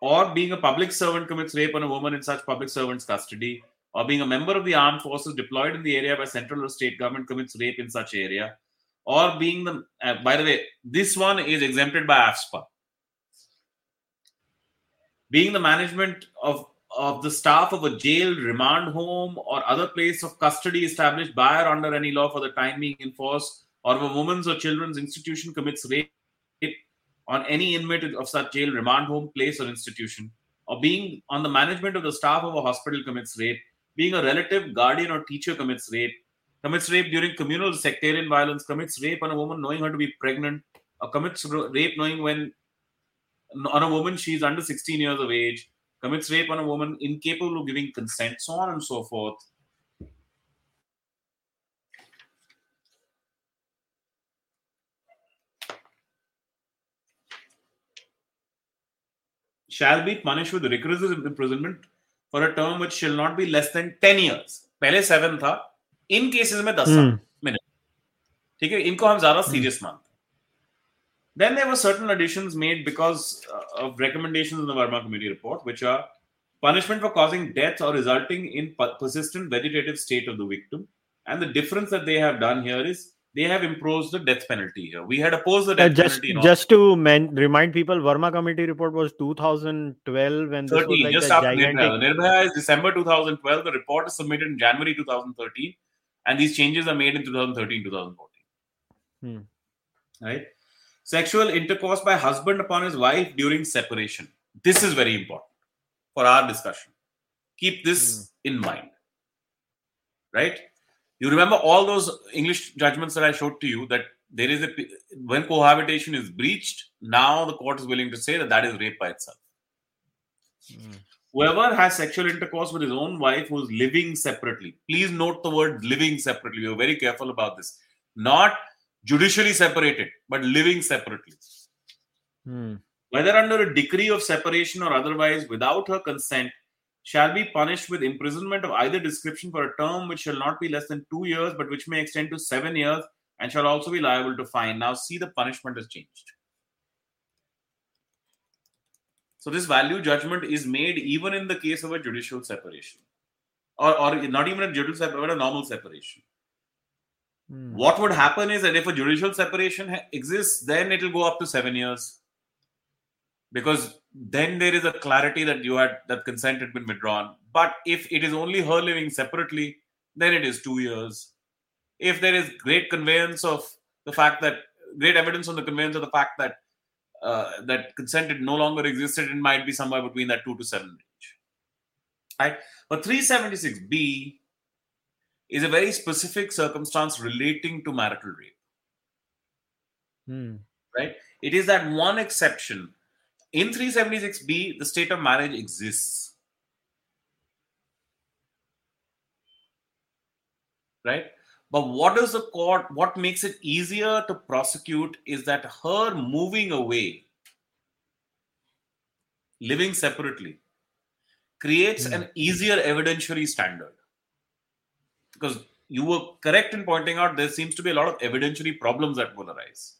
or being a public servant commits rape on a woman in such public servant's custody or being a member of the armed forces deployed in the area by central or state government commits rape in such area or being the... by the way, this one is exempted by AFSPA. Being the management of the staff of a jail, remand home, or other place of custody established by or under any law for the time being in force, or if a woman's or children's institution commits rape on any inmate of such jail, remand home, place, or institution, or being on the management of the staff of a hospital commits rape, being a relative, guardian, or teacher commits rape during communal sectarian violence, commits rape on a woman knowing her to be pregnant, or commits rape knowing when on a woman she is under 16 years of age, commits rape on a woman incapable of giving consent, so on and so forth. Shall be punished with rigorous imprisonment for a term which shall not be less than 10 years. Pehle 7 tha. In cases mein 10 minutes. ठीक है, इनको हम ज़्यादा serious मानते हैं. Then there were certain additions made because of recommendations in the Verma Committee report, which are punishment for causing death or resulting in persistent vegetative state of the victim. And the difference that they have done here is they have imposed the death penalty here. We had opposed the death penalty. Just to remind people, Verma Committee report was 2012. And this was like just after Nirbhaya. Nirbhaya is December 2012. The report is submitted in January 2013. And these changes are made in 2013-2014. Right? Sexual intercourse by husband upon his wife during separation. This is very important for our discussion. Keep this in mind. Right? You remember all those English judgments that I showed to you that there is when cohabitation is breached, now the court is willing to say that is rape by itself. Whoever has sexual intercourse with his own wife who is living separately. Please note the word living separately. We are very careful about this. Not judicially separated, but living separately. Whether under a decree of separation or otherwise, without her consent, shall be punished with imprisonment of either description for a term which shall not be less than 2 years, but which may extend to 7 years, and shall also be liable to fine. Now see, the punishment has changed. So this value judgment is made even in the case of a judicial separation. Or not even a judicial separation, but a normal separation. What would happen is that if a judicial separation exists, then it will go up to 7 years. Because then there is a clarity that consent had been withdrawn. But if it is only her living separately, then it is 2 years. If there is great evidence on the conveyance of the fact that that consent no longer existed, it might be somewhere between that 2 to 7 range. Right? But 376B is a very specific circumstance relating to marital rape. Right? It is that one exception. In 376B, the state of marriage exists. Right? But what makes it easier to prosecute is that her moving away, living separately, creates an easier evidentiary standard. Because you were correct in pointing out there seems to be a lot of evidentiary problems that will arise.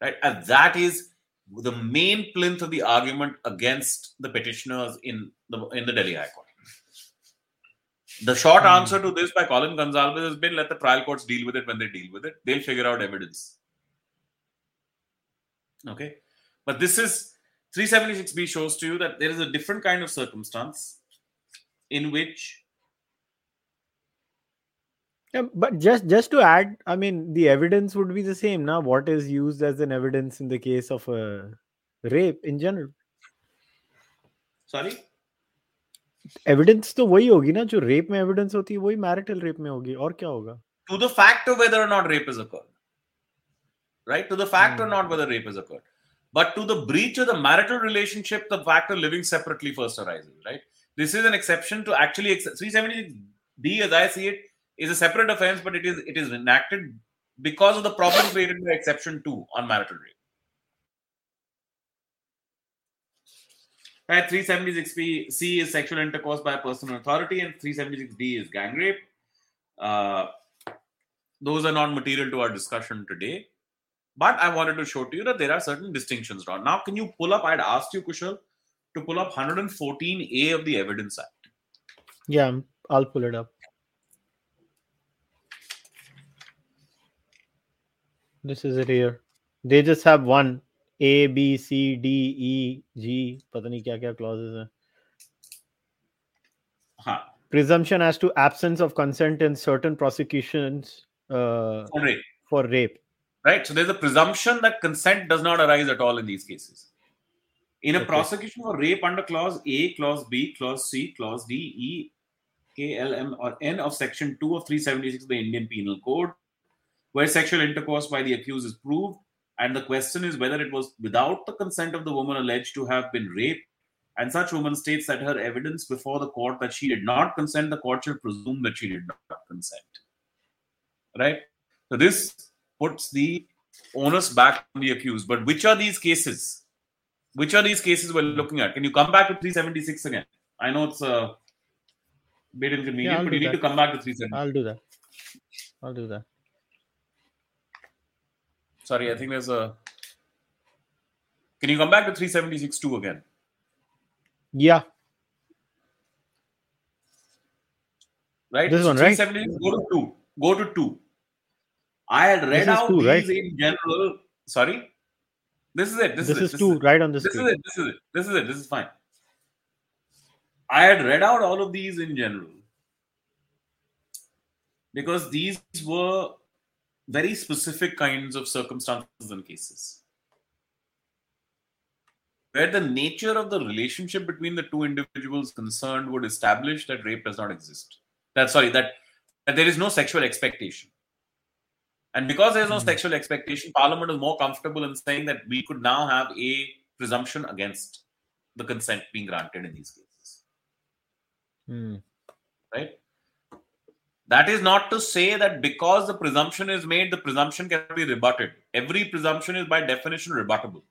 Right? And that is the main plinth of the argument against the petitioners in the Delhi High Court. The short answer to this by Colin Gonsalves has been, let the trial courts deal with it when they deal with it. They'll figure out evidence. Okay? But this is, 376B shows to you that there is a different kind of circumstance in which... Yeah, but just to add, I mean, the evidence would be the same. Now, what is used as an evidence in the case of a rape in general? Sorry? Evidence to वही होगी ना जो rape में evidence होती है वही marital rape में होगी और क्या होगा? To the fact of whether or not rape has occurred, right? To the fact or not whether rape has occurred, but to the breach of the marital relationship, the fact of living separately first arises, right? This is an exception to actually 376B, as I see it, is a separate offence, but it is enacted because of the problem created by exception 2 on marital rape. Right, 376C is sexual intercourse by a person in authority, and 376D is gang rape. Those are not material to our discussion today. But I wanted to show to you that there are certain distinctions drawn. Now, can you pull up, I'd asked you, Kushal, to pull up 114A of the Evidence Act. Yeah, I'll pull it up. This is it here. They just have one. A, B, C, D, E, G. पता नहीं क्या क्या clauses हैं. हाँ. Presumption as to absence of consent in certain prosecutions for rape. Right. So there's a presumption that consent does not arise at all in these cases. In a prosecution for rape under clause A, clause B, clause C, clause D, E, K, L, M, or N of section 2 of 376 of the Indian Penal Code, where sexual intercourse by the accused is proved, and the question is whether it was without the consent of the woman alleged to have been raped. And such woman states that her evidence before the court that she did not consent, the court shall presume that she did not consent. Right? So this puts the onus back on the accused. But which are these cases? Which are these cases we're looking at? Can you come back to 376 again? I know it's a bit inconvenient, but you need to come back to 376. I'll do that. Sorry, I think there's a... Can you come back to 376.2 again? Yeah. Right? This one, right? Go to 2. I had read out these right? In general... Sorry? This is fine. I had read out all of these in general. Because these were... very specific kinds of circumstances and cases where the nature of the relationship between the two individuals concerned would establish that rape does not exist. That there is no sexual expectation. And because there is no sexual expectation, Parliament is more comfortable in saying that we could now have a presumption against the consent being granted in these cases. Right? That is not to say that because the presumption is made, the presumption can be rebutted. Every presumption is by definition rebuttable.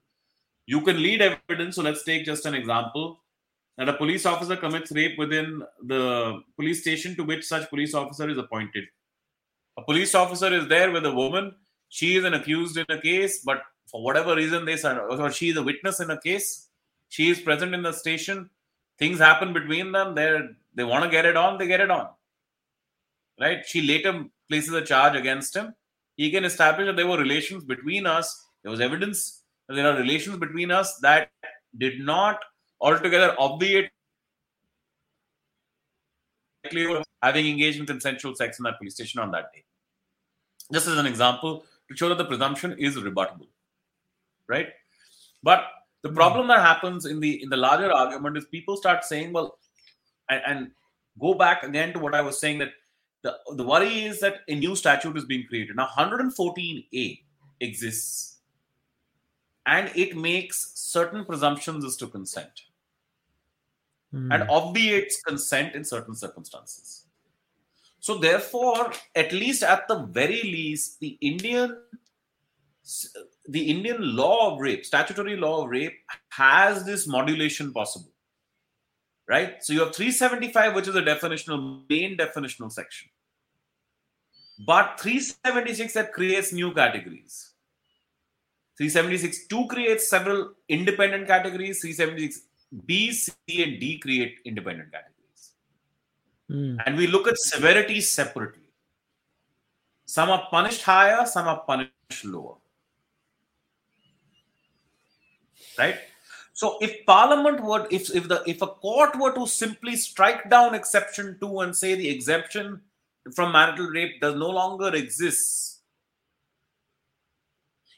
You can lead evidence. So let's take just an example that a police officer commits rape within the police station to which such police officer is appointed. A police officer is there with a woman. She is an accused in a case, but for whatever reason, she is a witness in a case. She is present in the station. Things happen between them. They want to get it on. They get it on. Right? She later places a charge against him. He can establish that there were relations between us. There was evidence that there are relations between us that did not altogether obviate clear having engaged in consensual sex in that police station on that day. Just as an example to show that the presumption is rebuttable, right? But the problem that happens in the larger argument is people start saying, well, and go back again to what I was saying, that the worry is that a new statute is being created. Now, 114A exists, and it makes certain presumptions as to consent and obviates consent in certain circumstances. So therefore, at least at the very least, the Indian law of rape, statutory law of rape, has this modulation possible, right? So you have 375, which is a main definitional section. But 376 that creates new categories. 376-2 creates several independent categories. 376B, C, and D create independent categories. And we look at severity separately. Some are punished higher, some are punished lower. Right? So if Parliament were, if a court were to simply strike down exception 2 and say the exemption from marital rape does no longer exist,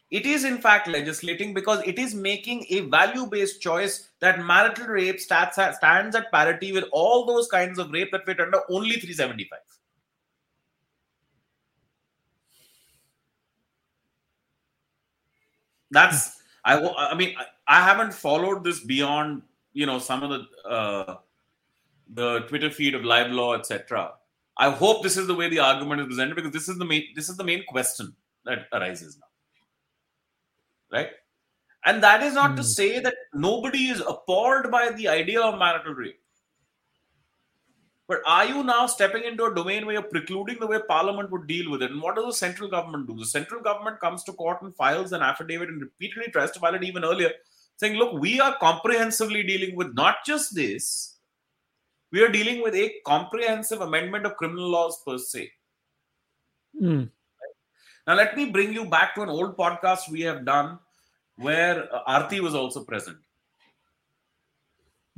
it is in fact legislating, because it is making a value-based choice that marital rape stands at parity with all those kinds of rape that fit under only 375. That's, I mean, I haven't followed this beyond, some of the Twitter feed of Live Law, etc. I hope this is the way the argument is presented, because this is the main question that arises now, right? And that is not to say that nobody is appalled by the idea of marital rape. But are you now stepping into a domain where you're precluding the way Parliament would deal with it? And what does the central government do? The central government comes to court and files an affidavit and repeatedly tries to file it even earlier, saying, look, we are comprehensively dealing with not just this, we are dealing with a comprehensive amendment of criminal laws per se. Right? Now, let me bring you back to an old podcast we have done where Aarti was also present.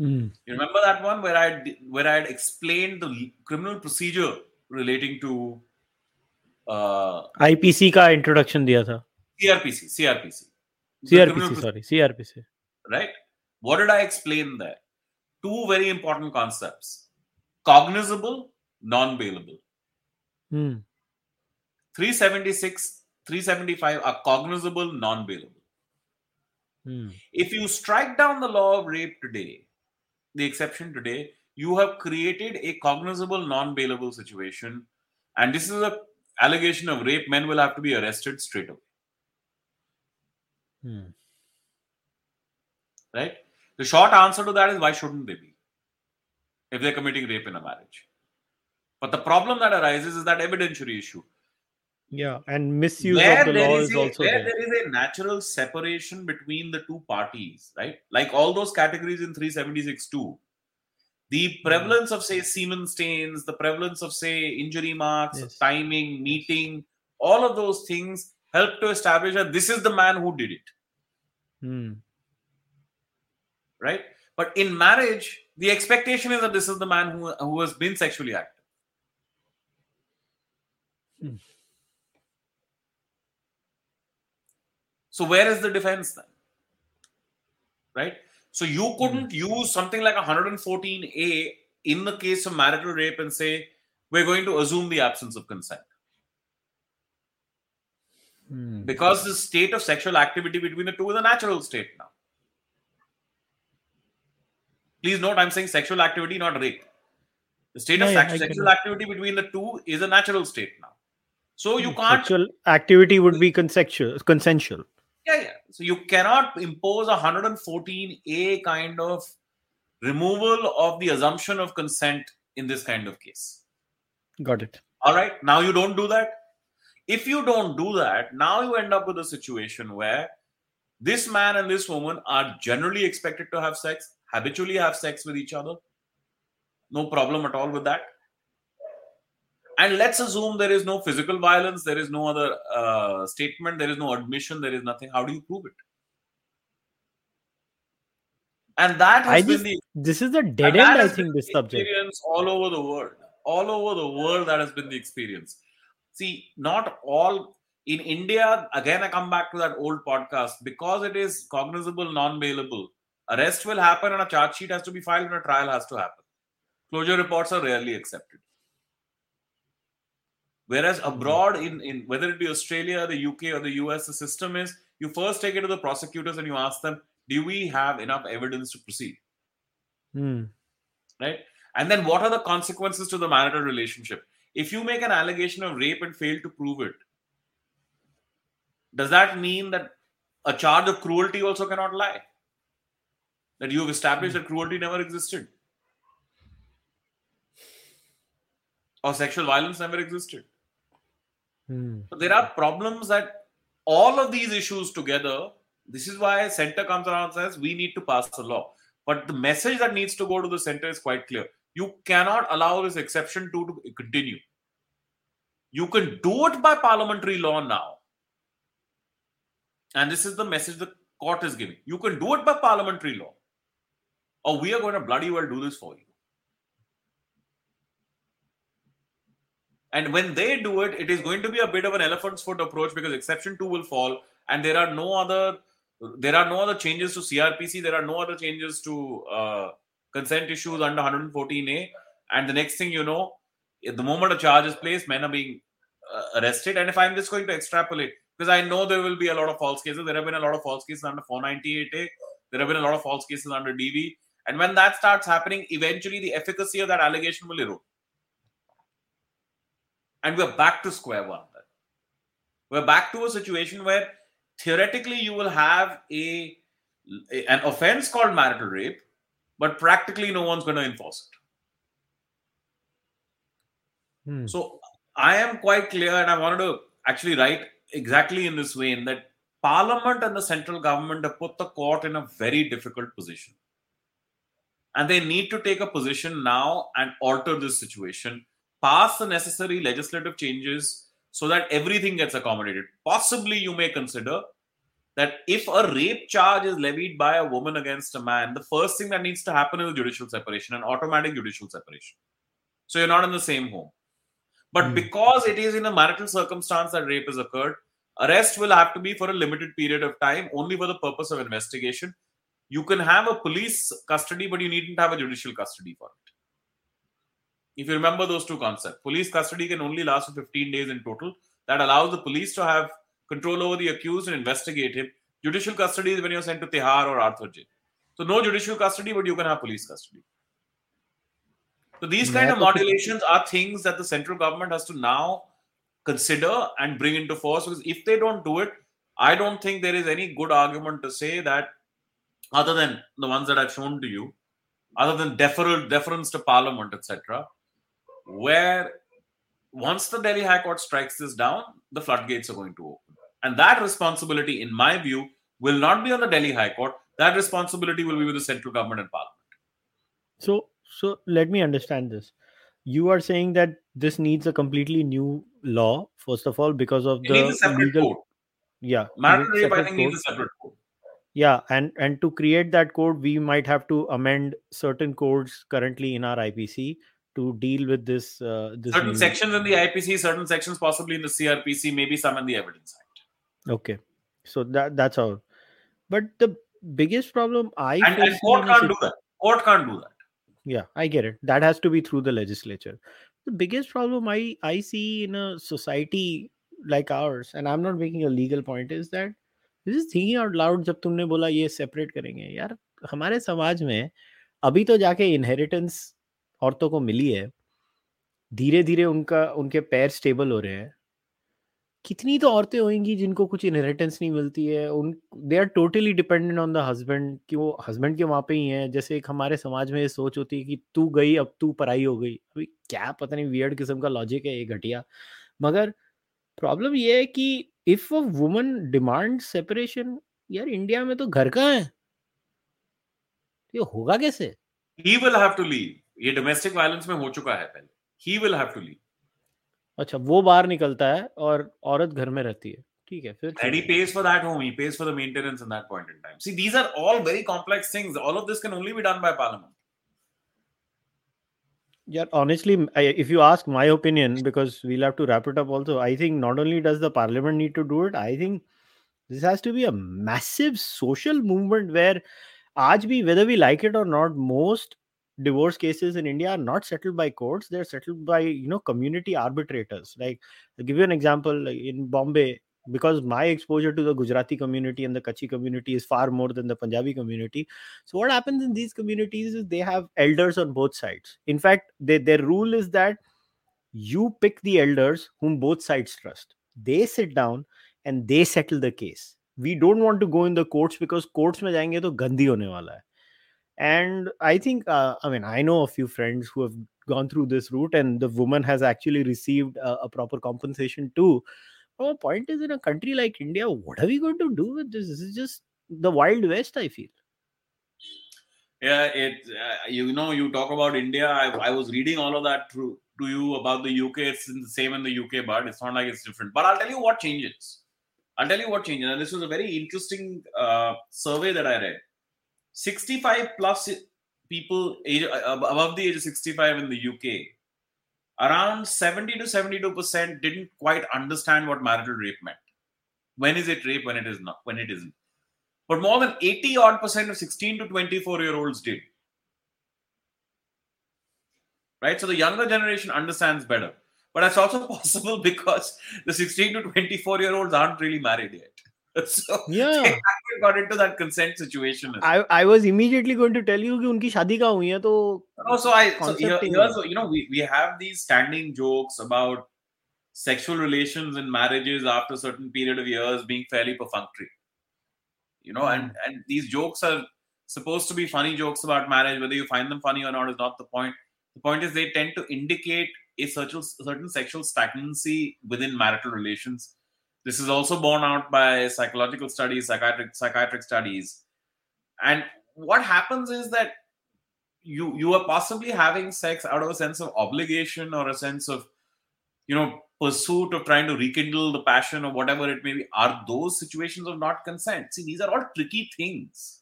You remember that one where I had explained the criminal procedure relating to IPC ka introduction diya tha. CRPC. Right? What did I explain there? Two very important concepts: cognizable, non-bailable. 376, 375 are cognizable, non-bailable. If you strike down the law of rape today, the exception today, you have created a cognizable, non-bailable situation. And this is an allegation of rape. Men will have to be arrested straight away. Right? The short answer to that is, why shouldn't they be, if they're committing rape in a marriage? But the problem that arises is that evidentiary issue. Yeah, and misuse where of the law is also there. There is a natural separation between the two parties, right? Like all those categories in 376-2. The prevalence of, say, semen stains, the prevalence of, say, injury marks, timing, meeting, all of those things help to establish that this is the man who did it. Right? But in marriage, the expectation is that this is the man who has been sexually active. So where is the defense then? Right? So you couldn't use something like 114A in the case of marital rape and say, we're going to assume the absence of consent. Because the state of sexual activity between the two is a natural state now. Please note, I'm saying sexual activity, not rape. The state of sexual activity between the two is a natural state now. So you can't... Sexual activity would be consensual. Yeah. So you cannot impose 114A kind of removal of the assumption of consent in this kind of case. Got it. All right. Now you don't do that. If you don't do that, now you end up with a situation where this man and this woman are generally expected to have sex, habitually have sex with each other. No problem at all with that. And let's assume there is no physical violence, there is no other statement, there is no admission, there is nothing. How do you prove it? And that has been the... This is the dead end, I think, this subject. All over the world. all over the world that has been the experience. See, not all... In India, again, I come back to that old podcast, because it is cognizable, non-bailable. Arrest will happen and a charge sheet has to be filed and a trial has to happen. Closure reports are rarely accepted. Whereas abroad, in whether it be Australia, the UK or the US, the system is, you first take it to the prosecutors and you ask them, do we have enough evidence to proceed? Right? And then what are the consequences to the marital relationship? If you make an allegation of rape and fail to prove it, does that mean that a charge of cruelty also cannot lie? That you've established that cruelty never existed? Or sexual violence never existed? So there are problems that all of these issues together, this is why center comes around and says, we need to pass a law. But the message that needs to go to the center is quite clear. You cannot allow this exception to continue. You can do it by parliamentary law now. And this is the message the court is giving. You can do it by parliamentary law, or we are going to bloody well do this for you. And when they do it, it is going to be a bit of an elephant's foot approach, because exception 2 will fall and there are no other changes to CRPC. There are no other changes to consent issues under 114A. And the next thing you know, the moment a charge is placed, men are being arrested. And if I'm just going to extrapolate, because I know there will be a lot of false cases. There have been a lot of false cases under 498A. There have been a lot of false cases under DV. And when that starts happening, eventually the efficacy of that allegation will erode. And we're back to square one. We're back to a situation where theoretically you will have an offense called marital rape, but practically no one's going to enforce it. So I am quite clear, and I wanted to actually write exactly in this vein, that Parliament and the central government have put the court in a very difficult position. And they need to take a position now and alter this situation, pass the necessary legislative changes so that everything gets accommodated. Possibly you may consider that if a rape charge is levied by a woman against a man, the first thing that needs to happen is a judicial separation, an automatic judicial separation. So you're not in the same home. But because it is in a marital circumstance that rape has occurred, arrest will have to be for a limited period of time, only for the purpose of investigation. You can have a police custody, but you needn't have a judicial custody for it. If you remember those two concepts, police custody can only last for 15 days in total. That allows the police to have control over the accused and investigate him. Judicial custody is when you're sent to Tihar or R versus J. So no judicial custody, but you can have police custody. So these kind of modulations are things that the central government has to now consider and bring into force. Because if they don't do it, I don't think there is any good argument to say that, other than the ones that I've shown to you, other than deference to Parliament, etc., where once the Delhi High Court strikes this down, the floodgates are going to open. And that responsibility, in my view, will not be on the Delhi High Court. That responsibility will be with the central government and Parliament. So let me understand this. You are saying that this needs a completely new law, first of all, because of the needs a separate legal code. Yeah. Marital rape, I think, needs a separate code. Yeah, and to create that code, we might have to amend certain codes currently in our IPC to deal with this. This certain sections in the IPC, certain sections possibly in the CRPC, maybe some in the Evidence Act. Okay, so that's how. But the biggest problem and court can't do that. Court can't do that. Yeah, I get it. That has to be through the legislature. The biggest problem I see in a society like ours, and I'm not making a legal point, is that this is thinking out loud. Jab tumne bola ye separate karenge, yaar, हमारे समाज में अभी तो जाके inheritance औरतों को मिली है, धीरे धीरे उनके पैर stable हो रहे हैं. कितनी तो औरतें होंगी जिनको कुछ इनहेरिटेंस नहीं मिलती है, उन they are totally dependent on the husband, कि वो हस्बैंड के वहाँ पे ही हैं. जैसे एक हमारे समाज में ये सोच होती है कि तू गई अब तू पराई हो गई. अभी क्या पता नहीं वियर्ड किस्म का लॉजिक है ये, घटिया. मगर प्रॉब्लम ये है कि if a woman demand separation, यार इंडिया में तो घर कहाँ है, ये होगा कैसे? He will have to leave. ये डोमेस्टिक वायलेंस में हो चुका है पहले. He will have to leave. अच्छा, वो बाहर निकलता है और औरत घर में रहती है, ठीक है. फिर and he pays for that home, he pays for the maintenance in that point in time. See, these are all very complex things. All of this can only be done by Parliament. Yeah, honestly, if you ask my opinion, because we'll have to wrap it up also, I think not only does the parliament need to do it, I think this has to be a massive social movement where whether we like it or not, most divorce cases in India are not settled by courts. They're settled by, community arbitrators. Like, I'll give you an example in Bombay, because my exposure to the Gujarati community and the Kutchi community is far more than the Punjabi community. So what happens in these communities is they have elders on both sides. In fact, their rule is that you pick the elders whom both sides trust. They sit down and they settle the case. We don't want to go in the courts because courts mein jayenge to gandhi hone wala hai. And I think, I know a few friends who have gone through this route, and the woman has actually received a proper compensation too. Our point is, in a country like India, what are we going to do with this? This is just the Wild West, I feel. Yeah, you talk about India. I was reading all of that to you about the UK. It's the same in the UK, but it's not like it's different. But I'll tell you what changes. And this was a very interesting survey that I read. 65 plus people above the age of 65 in the UK, around 70 to 72% didn't quite understand what marital rape meant. When is it rape, when it is not, when it isn't. But more than 80 odd percent of 16 to 24-year-olds did. Right? So the younger generation understands better. But that's also possible because the 16 to 24-year-olds aren't really married yet. So yeah, they haven't got into that consent situation. I was immediately going to tell you that unki shaadi ka hui hai, toh no, we have these standing jokes about sexual relations and marriages after a certain period of years being fairly perfunctory. And these jokes are supposed to be funny jokes about marriage. Whether you find them funny or not is not the point. The point is they tend to indicate a certain sexual stagnancy within marital relations. This is also borne out by psychological studies, psychiatric studies. And what happens is that you are possibly having sex out of a sense of obligation or a sense of, pursuit of trying to rekindle the passion or whatever it may be. Are those situations of not consent? See, these are all tricky things.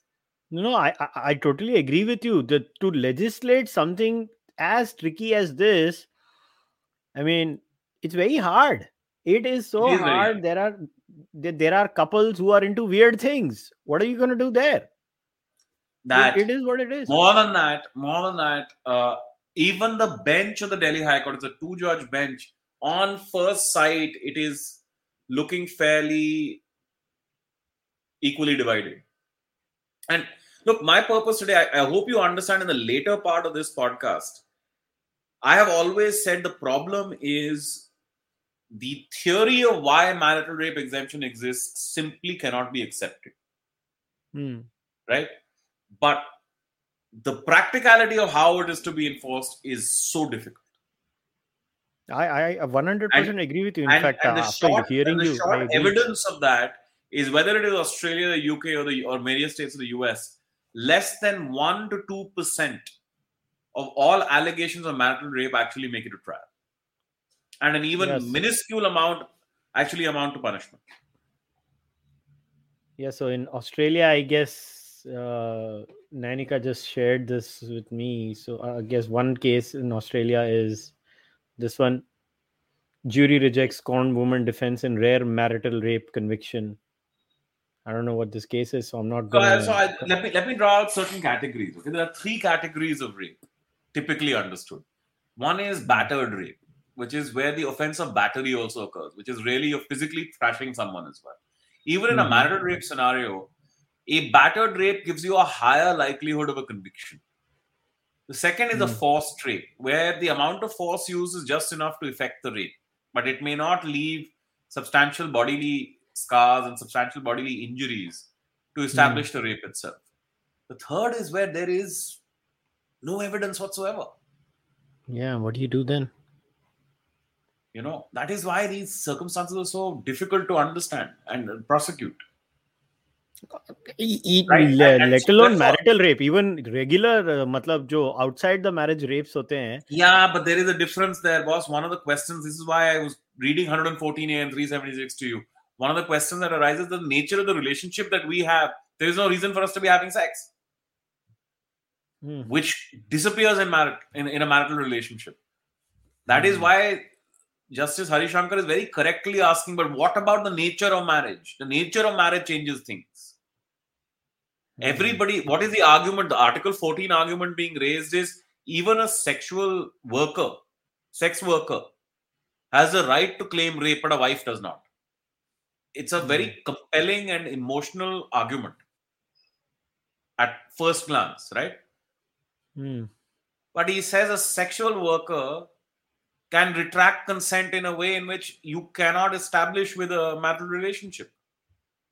I totally agree with you that to legislate something as tricky as this, it's very hard. It is hard. There are couples who are into weird things. What are you going to do there? It is what it is. More than that, even the bench of the Delhi High Court, it's a 2-judge bench. On first sight, it is looking fairly equally divided. And look, my purpose today, I hope you understand in the later part of this podcast, I have always said the problem is the theory of why marital rape exemption exists simply cannot be accepted. Right? But the practicality of how it is to be enforced is so difficult. I 100% agree with you. In fact, the short evidence of that is whether it is Australia, the UK, or various states of the US, less than 1 to 2% of all allegations of marital rape actually make it to trial. And an even minuscule amount actually amount to punishment. Yeah, so in Australia, I guess Nanika just shared this with me. So I guess one case in Australia is this one. Jury rejects scorned woman defense in rare marital rape conviction. I don't know what this case is, so I'm not going to... Let me draw out certain categories. Okay? There are 3 categories of rape, typically understood. One is battered rape, which is where the offense of battery also occurs, which is really you're physically thrashing someone as well. Even in a marital rape scenario, a battered rape gives you a higher likelihood of a conviction. The second is a forced rape, where the amount of force used is just enough to effect the rape, but it may not leave substantial bodily scars and substantial bodily injuries to establish the rape itself. The third is where there is no evidence whatsoever. Yeah, what do you do then? That is why these circumstances are so difficult to understand and prosecute. Right? Let alone marital rape, even regular, jo outside the marriage rapes hote hain. Yeah, but there is a difference there, boss. One of the questions, this is why I was reading 114A and 376 to you. One of the questions that arises, the nature of the relationship that we have, there is no reason for us to be having sex. which disappears in a marital relationship. That is why Justice Harishankar is very correctly asking, but what about the nature of marriage? The nature of marriage changes things. Everybody, what is the argument? The Article 14 argument being raised is even a sex worker has a right to claim rape, but a wife does not. It's a very compelling and emotional argument at first glance, right? But he says a sexual worker can retract consent in a way in which you cannot establish with a marital relationship.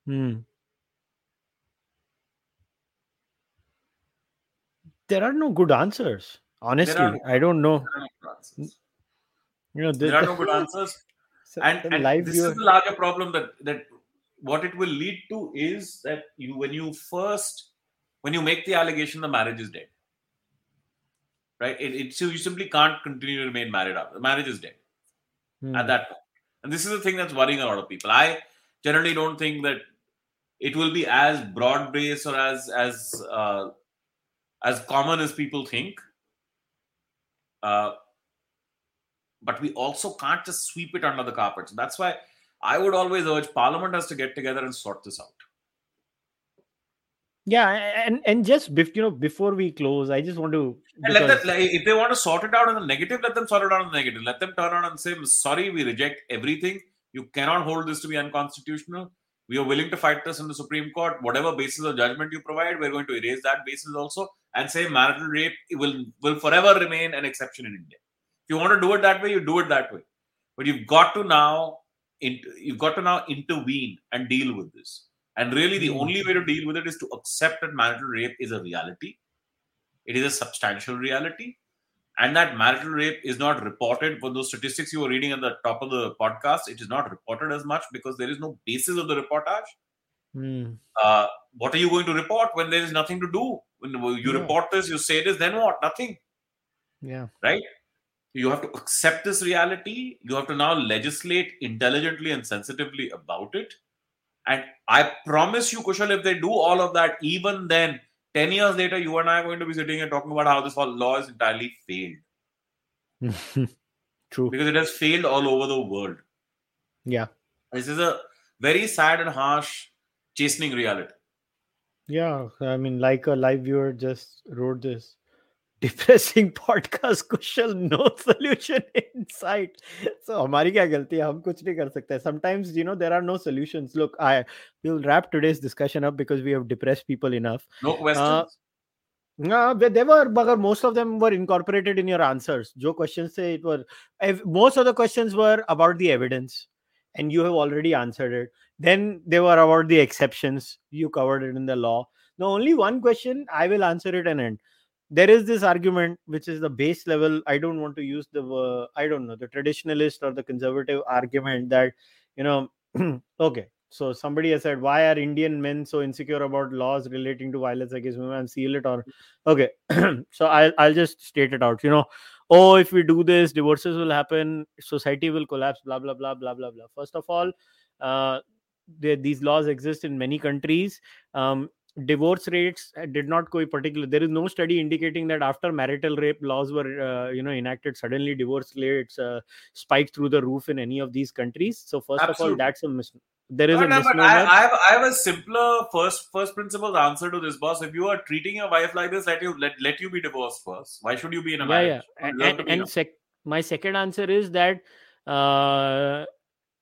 There are no good answers. Honestly, I don't know. There are no good answers. And this is the larger problem that what it will lead to is that when you make the allegation, the marriage is dead. Right? So you simply can't continue to remain married after. The marriage is dead at that point. And this is the thing that's worrying a lot of people. I generally don't think that it will be as broad-based or as common as people think. But we also can't just sweep it under the carpet. So that's why I would always urge Parliament has to get together and sort this out. Yeah, and just before we close, I just want to... if they want to sort it out on the negative, let them sort it out on the negative. Let them turn around and say, sorry, we reject everything. You cannot hold this to be unconstitutional. We are willing to fight this in the Supreme Court. Whatever basis of judgment you provide, we're going to erase that basis also and say marital rape will forever remain an exception in India. If you want to do it that way, you do it that way. But you've got to now intervene and deal with this. And really, the only way to deal with it is to accept that marital rape is a reality. It is a substantial reality. And that marital rape is not reported. For those statistics you were reading at the top of the podcast, it is not reported as much because there is no basis of the reportage. What are you going to report when there is nothing to do? When you report this, you say this, then what? Nothing. Yeah. Right? You have to accept this reality. You have to now legislate intelligently and sensitively about it. And I promise you, Kushal, if they do all of that, even then, 10 years later, you and I are going to be sitting and talking about how this whole law has entirely failed. True. Because it has failed all over the world. Yeah. This is a very sad and harsh, chastening reality. Yeah. I mean, like a live viewer just wrote this. Depressing podcast, Kushal, no solution in sight. So, हमारी क्या गलती है? हम कुछ नहीं कर सकते. Sometimes, there are no solutions. Look, we'll wrap today's discussion up because we have depressed people enough. No questions. They were, but most of them were incorporated in your answers. Jo questions se it were. Most of the questions were about the evidence, and you have already answered it. Then they were about the exceptions. You covered it in the law. Now, only one question. I will answer it and end. There is this argument, which is the base level. I don't want to use the traditionalist or the conservative argument that, okay. So somebody has said, why are Indian men so insecure about laws relating to violence against women? And seal it or okay. So I'll just state it out. If we do this, divorces will happen. Society will collapse, blah, blah, blah, blah, blah, blah. First of all, these laws exist in many countries. Divorce rates did not go particular. There is no study indicating that after marital rape laws were, enacted, suddenly divorce rates spiked through the roof in any of these countries. So first Absolutely. Of all, that's a misnomer. There is a misnomer. I have a simpler first principles answer to this, boss. If you are treating your wife like this, let you be divorced first. Why should you be in a marriage? Yeah. My second answer is that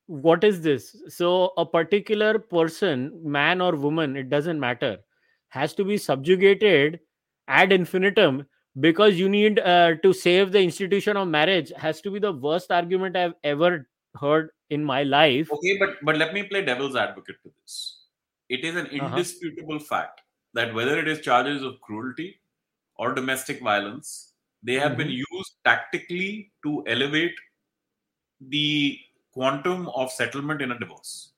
what is this? So a particular person, man or woman, it doesn't matter, has to be subjugated ad infinitum because you need to save the institution of marriage has to be the worst argument I've ever heard in my life. Okay, but let me play devil's advocate to this. It is an indisputable fact that whether it is charges of cruelty or domestic violence, they have been used tactically to elevate the quantum of settlement in a divorce.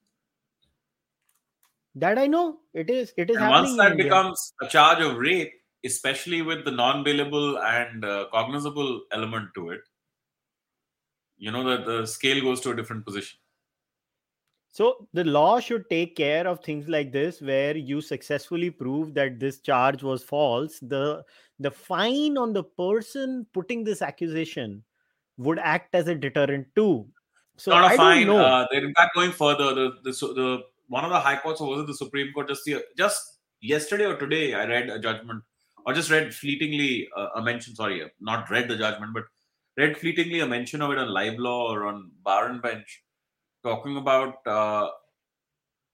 That I know. It is happening. Once that becomes a charge of rape, especially with the non-bailable and cognizable element to it, that the scale goes to a different position. So the law should take care of things like this, where you successfully prove that this charge was false. The fine on the person putting this accusation would act as a deterrent too. So not a fine. They're in fact going further. The one of the high courts, or was it the Supreme Court, just yesterday or today, I read a judgment, or just read fleetingly a mention. Sorry, not read the judgment, but read fleetingly a mention of it on Live Law or on Bar and Bench, talking about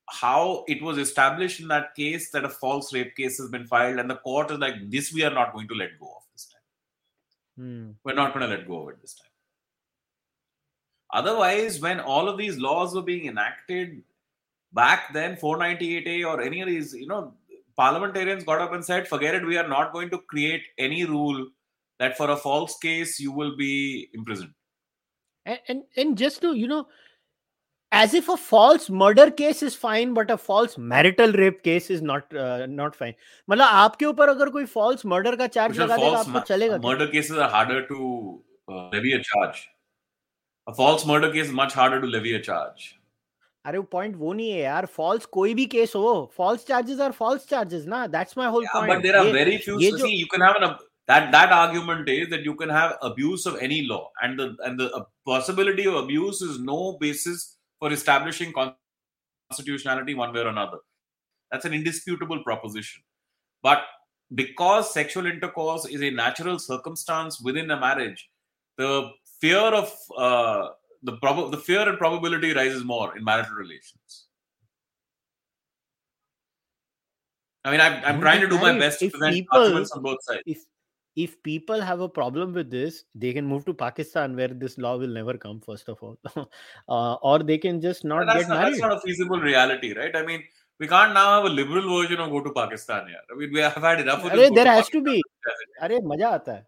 how it was established in that case that a false rape case has been filed, and the court is like, this we are not going to let go of this time. We're not going to let go of it this time. Otherwise, when all of these laws were being enacted back then, 498A or any of these, parliamentarians got up and said, forget it, we are not going to create any rule that for a false case, you will be imprisoned. And just to, as if a false murder case is fine, but a false marital rape case is not fine. मतलब आपके ऊपर अगर कोई false murder का charge लगा देगा आपको चलेगा. Murder cases are harder to levy a charge. A false murder case is much harder to levy a charge. अरे वो point वो नहीं है यार. False कोई भी case हो. False charges are false charges ना. That's my whole point. But there are very few. See, you can have that argument is that you can have abuse of any law, and the possibility of abuse is no basis for establishing constitutionality one way or another. That's an indisputable proposition. But because sexual intercourse is a natural circumstance within a marriage, the fear of the fear and probability rises more in marital relations. I mean, I'm trying to do my best to present arguments on both sides. If people have a problem with this, they can move to Pakistan, where this law will never come, first of all. Or they can just not get married. That's not a feasible reality, right? I mean, we can't now have a liberal version of go to Pakistan. Yeah. I mean, we have had enough of this. There has to be. Maja aata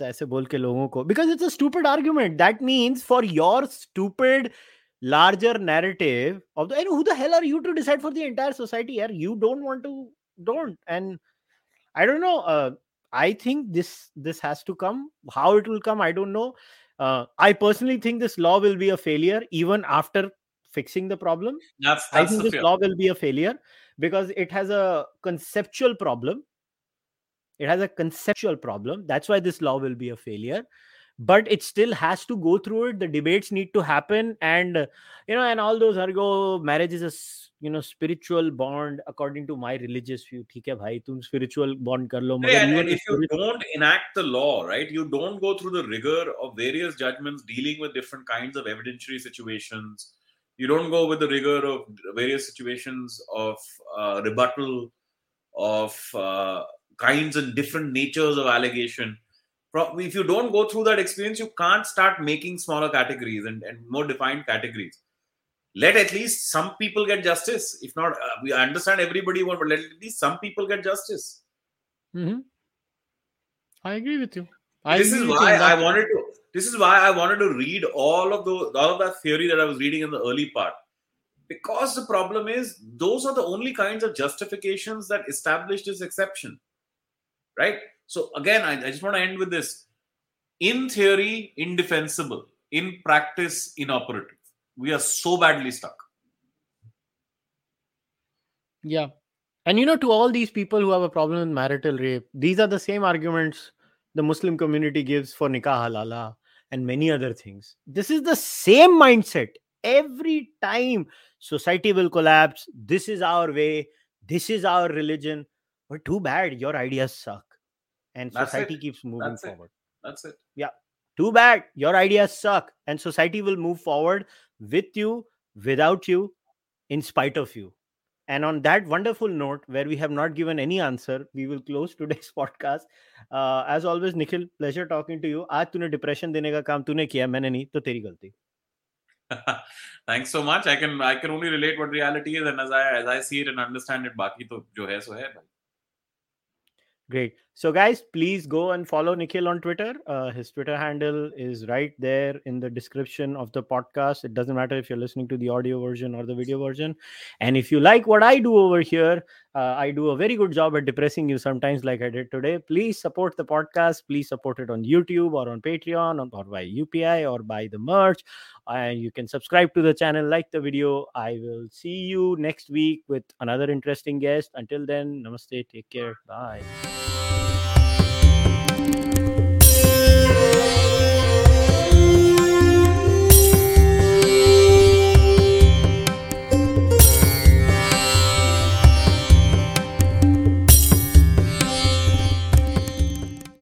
hai aise bol ke logon ko. Because it's a stupid argument. That means for your stupid larger narrative of the, who the hell are you to decide for the entire society? Yeah? You don't want to, don't. And I don't know. I think this has to come. How it will come, I don't know. I personally think this law will be a failure, even after fixing the problem. I think this law will be a failure because it has a conceptual problem. That's why this law will be a failure. But it still has to go through it. The debates need to happen. And, and all those argue, marriage is a spiritual bond according to my religious view. Okay, bhai, tum spiritual bond kar lo. Yeah, and if you don't enact the law, right, you don't go through the rigor of various judgments dealing with different kinds of evidentiary situations. You don't go with the rigor of various situations of rebuttal, of kinds and different natures of allegation. If you don't go through that experience, you can't start making smaller categories and more defined categories. Let at least some people get justice. If not, we understand everybody won't, but let at least some people get justice. Mm-hmm. I agree with you. This is why I wanted to read all of that theory that I was reading in the early part. Because the problem is, those are the only kinds of justifications that establish this exception. Right? So again, I just want to end with this. In theory, indefensible. In practice, inoperative. We are so badly stuck. Yeah. And to all these people who have a problem with marital rape, these are the same arguments the Muslim community gives for nikah halala and many other things. This is the same mindset. Every time society will collapse, this is our way, this is our religion. But too bad, your ideas suck. And society keeps moving forward. That's it. Yeah. Too bad. Your ideas suck. And society will move forward with you, without you, in spite of you. And on that wonderful note, where we have not given any answer, we will close today's podcast. As always, Nikhil, pleasure talking to you. Aaj tune depression dene ka kaam tune kiya, maine nahi, to teri galti. Thanks so much. I can only relate what reality is, and as I see it and understand it, baaki to jo hai so hai. Great. So guys, please go and follow Nikhil on Twitter. His Twitter handle is right there in the description of the podcast. It doesn't matter if you're listening to the audio version or the video version. And if you like what I do over here, I do a very good job at depressing you sometimes like I did today. Please support the podcast. Please support it on YouTube or on Patreon or by UPI or by the merch. You can subscribe to the channel, like the video. I will see you next week with another interesting guest. Until then, namaste, take care, bye.